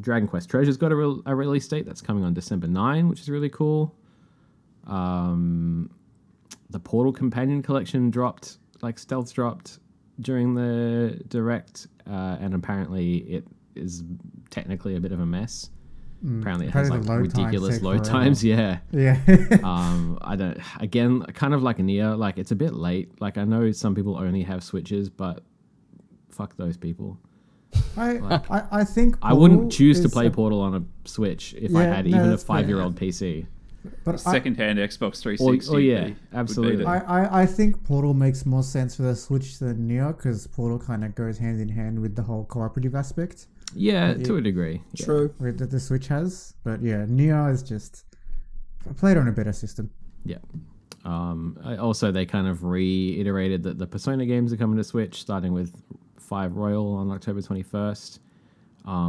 Dragon Quest Treasure's got a release date that's coming on December 9, which is really cool. The Portal Companion Collection dropped, like stealth dropped during the direct, and apparently it is technically a bit of a mess. Apparently it has like ridiculous load times. Yeah. Kind of like Neo, like it's a bit late. Like I know some people only have Switches, but fuck those people. I think I wouldn't choose to play Portal on a Switch if I had even a 5-year-old PC. But second-hand Xbox 360. Oh yeah, absolutely. I think Portal makes more sense for the Switch than Neo, because Portal kind of goes hand in hand with the whole cooperative aspect. Yeah, to a degree. True. Yeah. That the Switch has, but yeah, Neo is just played on a better system. Yeah. Also, they kind of reiterated that the Persona games are coming to Switch, starting with 5 Royal on October 21st.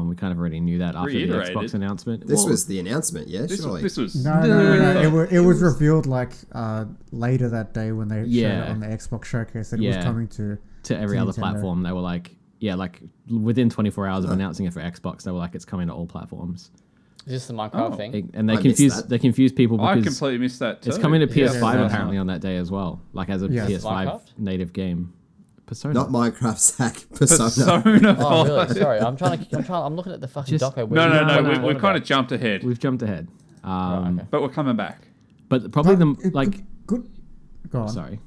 We kind of already knew that after the Xbox announcement. This was the announcement, yeah, surely. It was revealed like later that day when they showed it on the Xbox showcase that it was coming to every other platform. They were like, within 24 hours of announcing it for Xbox, they were like, it's coming to all platforms. Is this the Minecraft thing? And they confuse people because I completely missed that too. It's coming to PS5 apparently on that day as well, like as a PS5 native game. Persona. Not Minecraft, Zach. Persona. Oh, really? Sorry, I'm looking at the fucking doco. We've kind of jumped ahead. But we're coming back. But probably good. Go on. Sorry,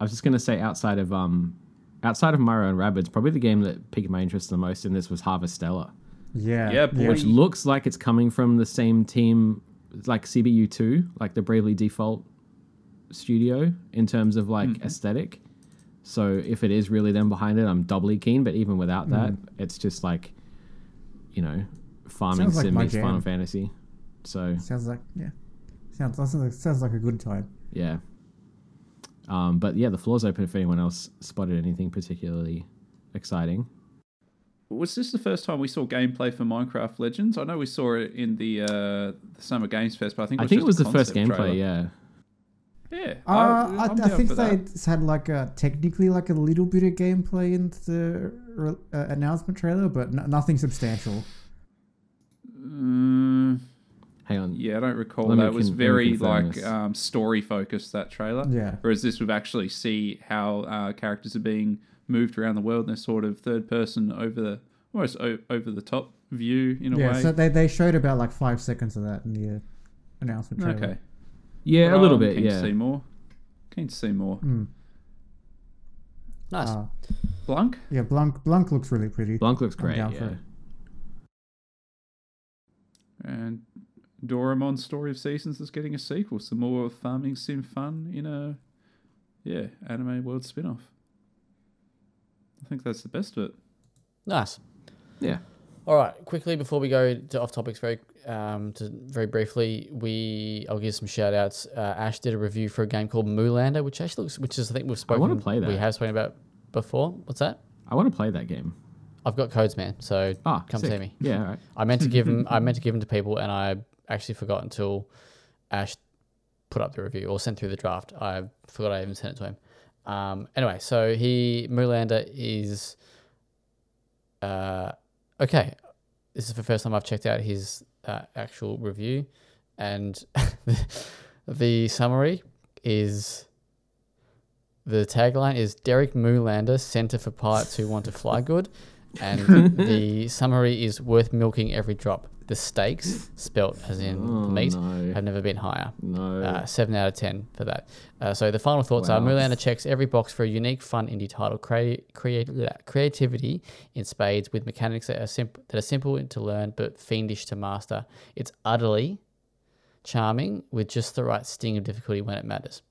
I was just gonna say outside of Mario and Rabbids, probably the game that piqued my interest the most in this was Harvestella. Yeah, boy. Which looks like it's coming from the same team, like CBU2, like the Bravely Default studio, in terms of like aesthetic. So if it is really them behind it, I'm doubly keen. But even without that, it's just like, farming sim meets Final Fantasy. So sounds like a good time. Yeah. But yeah, the floor's open if anyone else spotted anything particularly exciting. Was this the first time we saw gameplay for Minecraft Legends? I know we saw it in the Summer Games Fest, but I think it was the first gameplay. Trailer. Yeah. Yeah, I think they had technically a little bit of gameplay in the announcement trailer, but nothing substantial. Hang on. Yeah, I don't recall that. It was very story focused, that trailer. Yeah. Whereas this would actually see how characters are being moved around the world in a sort of third person over the top view in a way. Yeah, so they showed about 5 seconds of that in the announcement trailer. Okay. Yeah, a little bit. Keen to see more. Mm. Nice. Blanc? Yeah, Blanc looks really pretty. Blanc looks great. Yeah. And Doraemon's Story of Seasons is getting a sequel. Some more farming sim fun in a anime world spin-off. I think that's the best of it. Nice. Yeah. All right, quickly before we go to off topics, very briefly, I'll give some shout outs. Ash did a review for a game called Mulander, which is I think we've spoken. I want to play that. We have spoken about before. What's that? I want to play that game. I've got codes, man. So come sick. See me. Yeah, all right. I meant to give them to people, and I actually forgot until Ash put up the review or sent through the draft. I forgot I even sent it to him. Anyway, so Mulander is. Okay, this is the first time I've checked out his actual review, and the summary is, the tagline is Derek Mulander, Centre for Pilots Who Want to Fly Good, and the summary is worth milking every drop. The stakes, spelt as in the meat, have never been higher. 7 out of 10 for that. So the final thoughts are, Mulander checks every box for a unique, fun indie title. Creativity in spades, with mechanics that are simple to learn but fiendish to master. It's utterly charming with just the right sting of difficulty when it matters.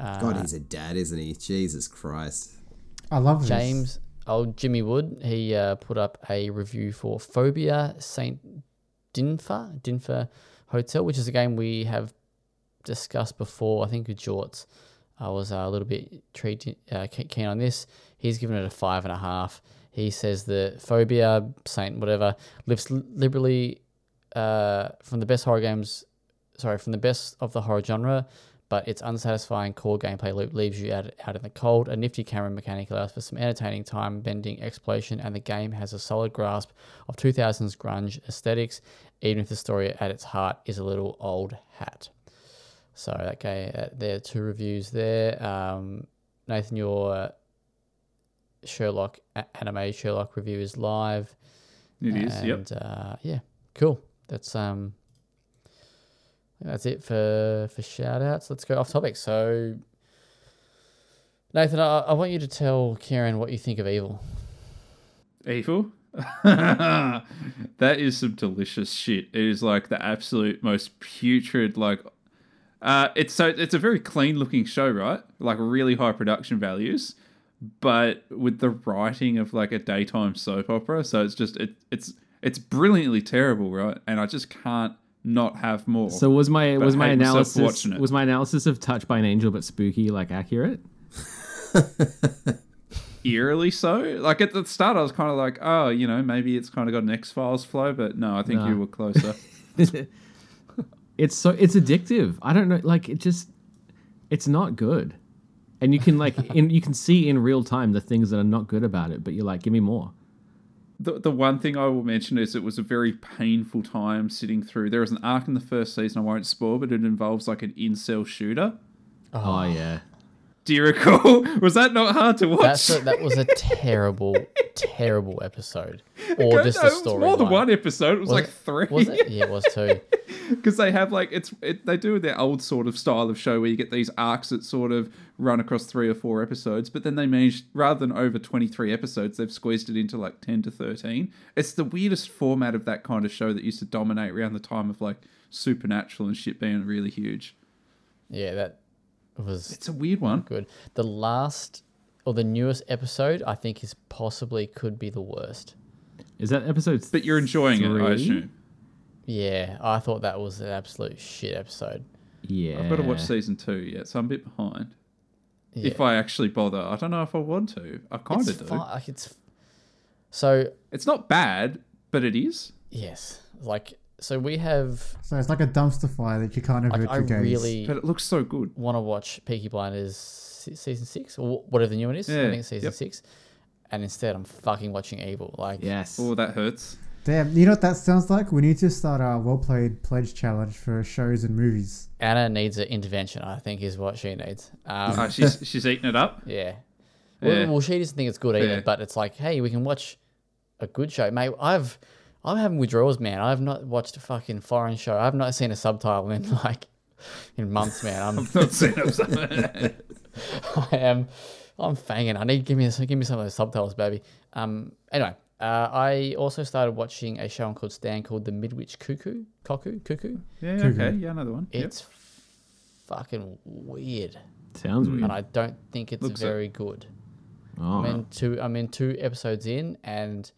God, he's a dad, isn't he? Jesus Christ. I love James. Old Jimmy Wood, he put up a review for Phobia St. Dinfa Hotel, which is a game we have discussed before, I think with Jorts. I was a little bit keen on this. He's given it a 5.5. He says the Phobia Saint whatever lives liberally from the best of the horror genre, but its unsatisfying core gameplay loop leaves you out in the cold. A nifty camera mechanic allows for some entertaining time-bending exploration, and the game has a solid grasp of 2000s grunge aesthetics, even if the story at its heart is a little old hat. So, okay, there are two reviews there. Nathan, your Sherlock anime Sherlock review is live. It is, yep. Yeah, cool. That's it for shout-outs. Let's go off topic. So, Nathan, I want you to tell Kieran what you think of Evil. Evil? That is some delicious shit. It is like the absolute most putrid, it's a very clean-looking show, right? Like, really high production values, but with the writing of, like, a daytime soap opera. So, it's just, it's brilliantly terrible, right? And I just can't not have more. So was my analysis of Touched by an Angel but Spooky accurate? Eerily so. At the start I was kind of like, oh, maybe it's kind of got an X-Files flow, but no, I think you were closer. It's addictive. I don't know, it's not good. And you can you can see in real time the things that are not good about it, but you're like, give me more. The one thing I will mention is it was a very painful time sitting through. There was an arc in the first season, I won't spoil, but it involves an incel shooter. Oh yeah. Do you recall? Was that not hard to watch? That was a terrible, terrible episode. Or just the story. It was more than one episode. It was three. Was it? Yeah, it was two. Because they have they do their old sort of style of show where you get these arcs that sort of run across 3 or 4 episodes, but then they managed, rather than over 23 episodes, they've squeezed it into 10 to 13. It's the weirdest format of that kind of show that used to dominate around the time of Supernatural and shit being really huge. Yeah, that was... It's a weird one. Good. The last or the newest episode, I think, is possibly could be the worst. Is that episode 3? But you're enjoying it, I assume. Yeah, I thought that was an absolute shit episode. Yeah. I've got to watch season 2 yet, so I'm a bit behind. Yeah. If I actually bother. I don't know if I want to. I kind of do. It's not bad, but it is. Yes. So it's like a dumpster fire that you can't avoid your gaze. But it looks so good. Want to watch Peaky Blinders season 6 or whatever the new one is. Yeah. I think it's season 6. And instead I'm fucking watching Evil. Yes. Oh, that hurts. Damn, you know what that sounds like? We need to start our well-played pledge challenge for shows and movies. Anna needs an intervention, I think, is what she needs. She's eating it up? Yeah. Well, she doesn't think it's good either, but it's like, hey, we can watch a good show. Mate, I'm having withdrawals, man. I've not watched a fucking foreign show. I've not seen a subtitle in months, man. I've not seen a subtitle. I'm fanging. I need give me some of those subtitles, baby. Anyway. I also started watching a show called The Midwich Cuckoo. Cuckoo? Yeah, Cuckoo. Okay. Yeah, another one. It's fucking weird. Sounds weird. And I don't think it's very good. Oh. I'm in two episodes in, and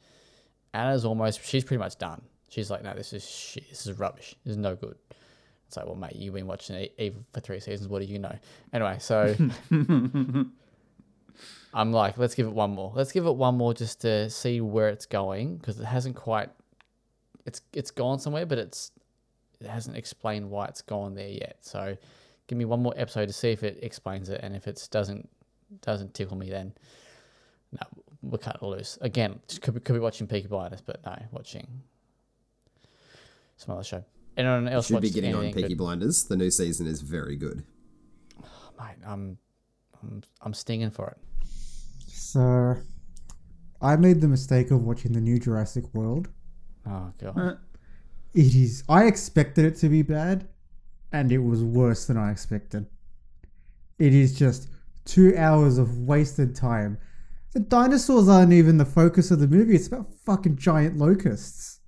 Anna's she's pretty much done. She's like, no, this is shit. This is rubbish. This is no good. It's like, well, mate, you've been watching Evil for 3 seasons. What do you know? Anyway, so I'm like, let's give it one more. Let's give it one more just to see where it's going, because it hasn't quite. It's gone somewhere, but it hasn't explained why it's gone there yet. So give me one more episode to see if it explains it, and if it doesn't tickle me, then no, we'll cut it loose. Again, could be watching Peaky Blinders, but no, watching some other show. Anyone else should be getting on Peaky Blinders. The new season is very good. Oh, mate, I'm stinging for it. So, I made the mistake of watching the new Jurassic World. Oh god, it is. I expected it to be bad, and it was worse than I expected. It is just 2 hours of wasted time. The dinosaurs aren't even the focus of the movie. It's about fucking giant locusts.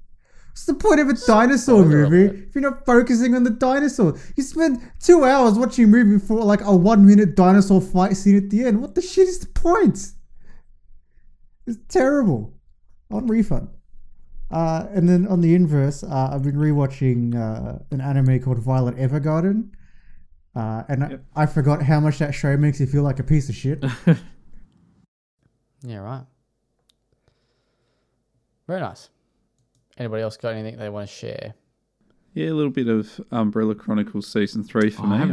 What's the point of a dinosaur movie if you're not focusing on the dinosaur? You spend 2 hours watching a movie for like a 1-minute dinosaur fight scene at the end. What the shit is the point? It's terrible. On refund. And then on the inverse, I've been rewatching an anime called Violet Evergarden. I forgot how much that show makes you feel like a piece of shit. Yeah, right. Very nice. Anybody else got anything they want to share? Yeah, a little bit of Umbrella Chronicles Season 3 for me.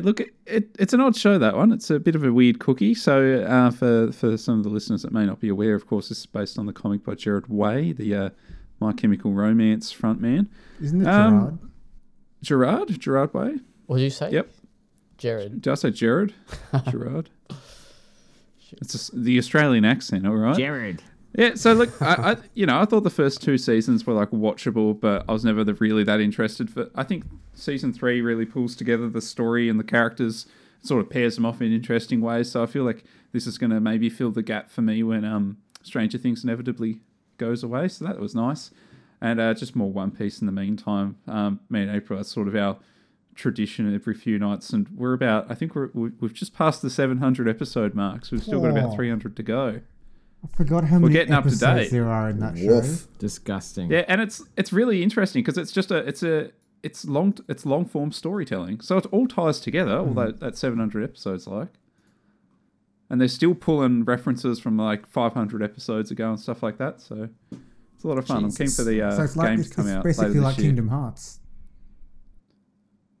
Look, it's an odd show, that one. It's a bit of a weird cookie. So for some of the listeners that may not be aware, of course, this is based on the comic by Gerard Way, the My Chemical Romance frontman. Isn't it Gerard? Gerard Way? What did you say? Yep. Jared. Did I say Jared? Gerard. It's the Australian accent, all right? Jared. Yeah, so look, I thought the first 2 seasons were like watchable, but I was never really that interested. I think season 3 really pulls together the story and the characters, sort of pairs them off in interesting ways. So I feel like this is going to maybe fill the gap for me when Stranger Things inevitably goes away. So that was nice. And just more One Piece in the meantime. Me and April, that's sort of our tradition every few nights. And we're about, I think we've just passed the 700 episode mark. So we've still got about 300 to go. I forgot how many episodes there are in that show. Disgusting. Yeah, and it's really interesting because it's just it's long form storytelling. So it all ties together, all that 700 episodes like. And they're still pulling references from like 500 episodes ago and stuff like that. So it's a lot of fun. Jesus. I'm keen for the game to come out. It's basically like Kingdom Hearts.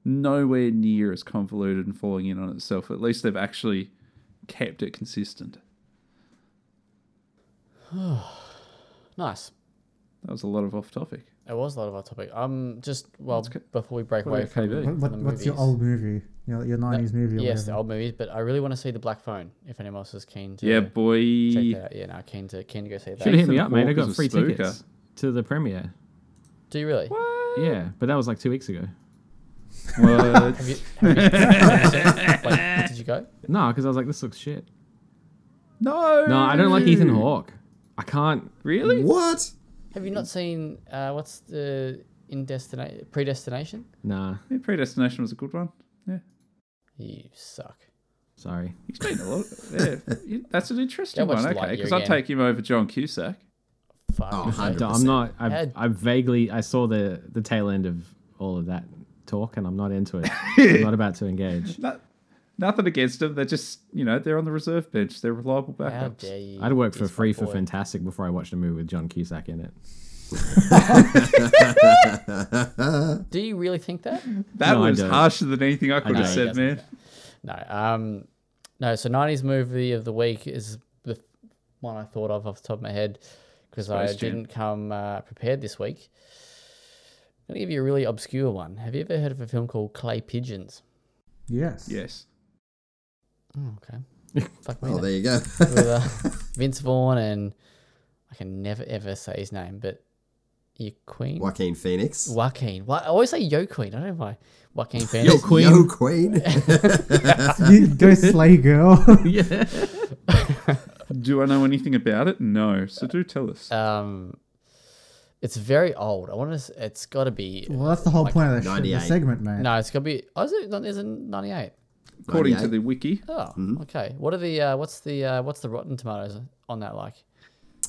Nowhere near as convoluted and falling in on itself. At least they've actually kept it consistent. Nice. That was a lot of off topic. It was a lot of off topic. Before we break away from the movies. What's your old movie? Your 90s movie? Yes, the old movies, but I really want to see The Black Phone if anyone else is keen to. Yeah, boy. Check that out. Yeah, no, keen to go see that. Should hit me up, mate. I got free tickets to the premiere. Do you really? What? Yeah, but that was like 2 weeks ago. What? Did you go? No, because I was like, this looks shit. No, I don't like Ethan Hawke. I can't. Really? What? Have you not seen what's the Predestination? Nah. Yeah, Predestination was a good one. Yeah. You suck. Sorry. He's been a lot. Yeah, that's an interesting one. Okay, because I'd take him over John Cusack. Fuck. Oh, 100%. I'm not. I vaguely. I saw the tail end of all of that talk, and I'm not into it. I'm not about to engage. Nothing against them. They're just, they're on the reserve bench. They're reliable backups. How dare you. I'd work for free for Fantastic before I watched a movie with John Cusack in it. Do you really think that? That was harsher than anything I could have said, man. No, so 90s movie of the week is the one I thought of off the top of my head because I didn't come prepared this week. I'm going to give you a really obscure one. Have you ever heard of a film called Clay Pigeons? Yes. Oh, okay. Fuck me. Oh, there you go. Vince Vaughn and I can never ever say his name, but Joaquin Phoenix. I always say Joaquin. I don't know why. Joaquin Phoenix. Joaquin. You go slay girl. Yeah. Do I know anything about it? No. So do tell us. It's very old. It's got to be. Well, that's the whole point of the segment, man. No, it's got to be. Oh, is it 98? According to the wiki. Oh, okay. What's the Rotten Tomatoes on that like?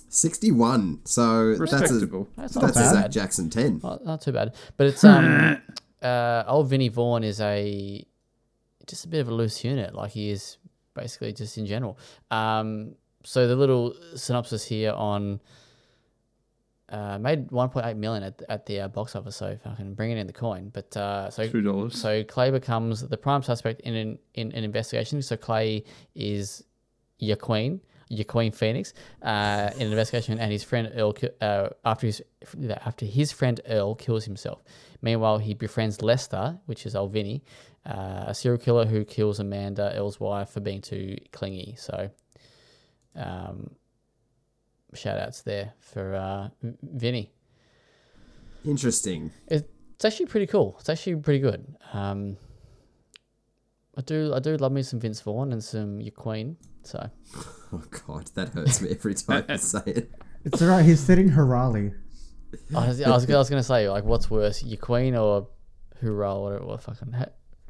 61. So respectable. That's a Zach Jackson 10. Oh, not too bad. But it's old Vinnie Vaughn is just a bit of a loose unit, like he is basically just in general. So the little synopsis here on made 1.8 million at the box office, so fucking bringing in the coin. But so $2. So Clay becomes the prime suspect in an investigation. So Clay is your queen Phoenix, in an investigation, and his friend Earl after his friend Earl kills himself. Meanwhile, he befriends Lester, which is old Vinny, a serial killer who kills Amanda, Earl's wife, for being too clingy. So, shout outs there for Vinny. Interesting. It's actually pretty cool. It's actually pretty good. I do love me some Vince Vaughn and some your queen. So. Oh God, that hurts me every time I say it. It's alright. He's sitting Hirali. I was gonna say, like, what's worse, your queen or Hirali? What fucking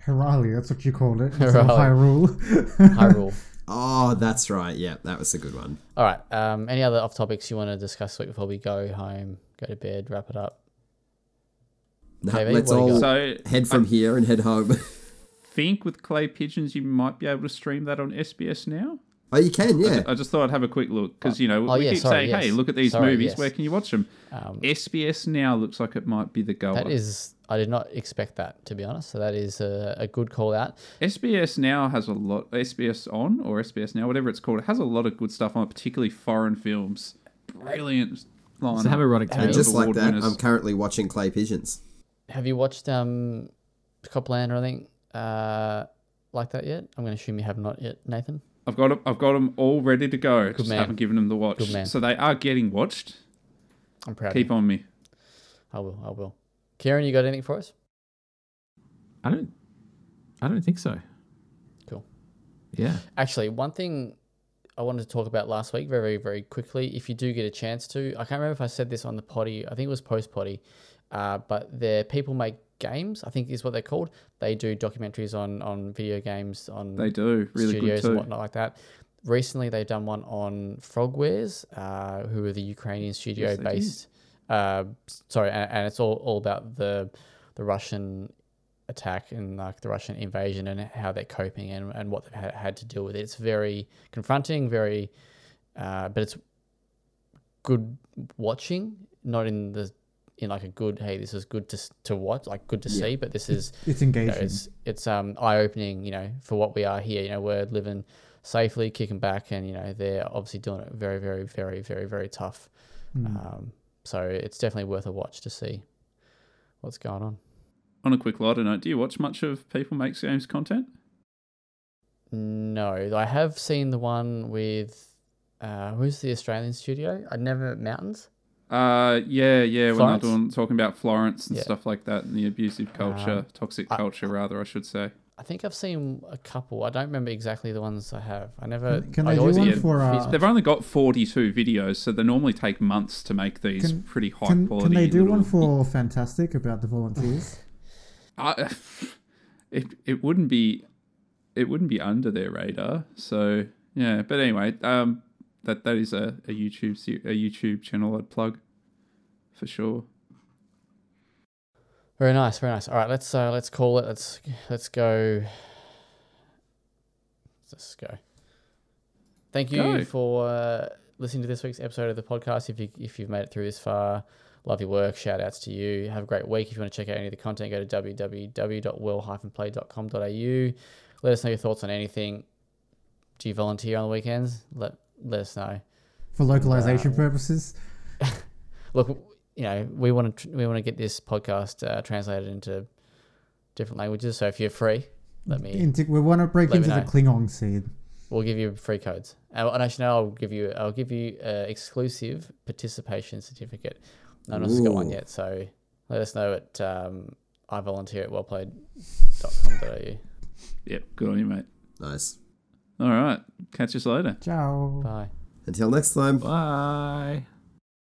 Hirali? That's what you called it. Hyrule. Oh, that's right. Yeah, that was a good one. All right. Any other off topics you want to discuss before we go home, go to bed, wrap it up? No, KB, let's all head from here and head home. Think with clay pigeons, you might be able to stream that on SBS Now. Oh, you can, yeah. I just thought I'd have a quick look because, we keep saying, hey, look at these movies. Yes. Where can you watch them? SBS Now looks like it might be the goer. I did not expect that, to be honest. So that is a good call out. SBS Now has a lot. SBS On or SBS Now, whatever it's called, it has a lot of good stuff on it, particularly foreign films. Brilliant line. So have erotic tales. And just like that, winners. I'm currently watching Clay Pigeons. Have you watched Copland or anything like that yet? I'm going to assume you have not yet, Nathan. I've got them all ready to go. Good just man. Haven't given them the watch. Good man. So they are getting watched. I'm proud. Keep on me. I will. Kieran, you got anything for us? I don't think so. Cool. Yeah. Actually, one thing I wanted to talk about last week very, very quickly, if you do get a chance to, I can't remember if I said this on the potty. I think it was post-potty, but their people make games, I think is what they're called. They do documentaries on video games, on they do really studios good too. And whatnot like that. Recently, they've done one on Frogwares, who are the Ukrainian studio based. And it's all about the Russian attack and like the Russian invasion and how they're coping and what they've had to deal with. It's very confronting, very, but it's good watching, not in the. In like a good, hey, this is good to watch, like good to see, but this is... It's engaging. You know, it's eye-opening, for what we are here. We're living safely, kicking back, and, they're obviously doing it very, very, very, very, very tough. So it's definitely worth a watch to see what's going on. On a quick lighter note, do you watch much of People Makes Games content? No. I have seen the one with... who's the Australian studio? I never... Mountains? Yeah, Florence. When they're talking about Florence and stuff like that and the abusive culture, toxic culture rather, I should say. I think I've seen a couple. I don't remember exactly the ones I have. I never... Can I do one for... They've only got 42 videos, so they normally take months to make these pretty high quality. Can they do one for Fantastic about the volunteers? It wouldn't be under their radar, so yeah. But anyway... That is a YouTube channel I'd plug for sure. Very nice, very nice. All right, let's call it. Let's go. Let's go. Thank you for listening to this week's episode of the podcast. If you've made it through this far, love your work. Shout outs to you. Have a great week. If you want to check out any of the content, go to www.well-play.com.au. Let us know your thoughts on anything. Do you volunteer on the weekends? Let us know. For localization purposes. Look, we want to get this podcast translated into different languages. So if you're free, we want to break into the Klingon scene. We'll give you free codes, and actually, no, I'll give you an exclusive participation certificate. None of us got one yet, so let us know at ivolunteer@wellplayed.com.au. Yep, good on you, mate. Nice. All right. Catch us later. Ciao. Bye. Until next time. Bye.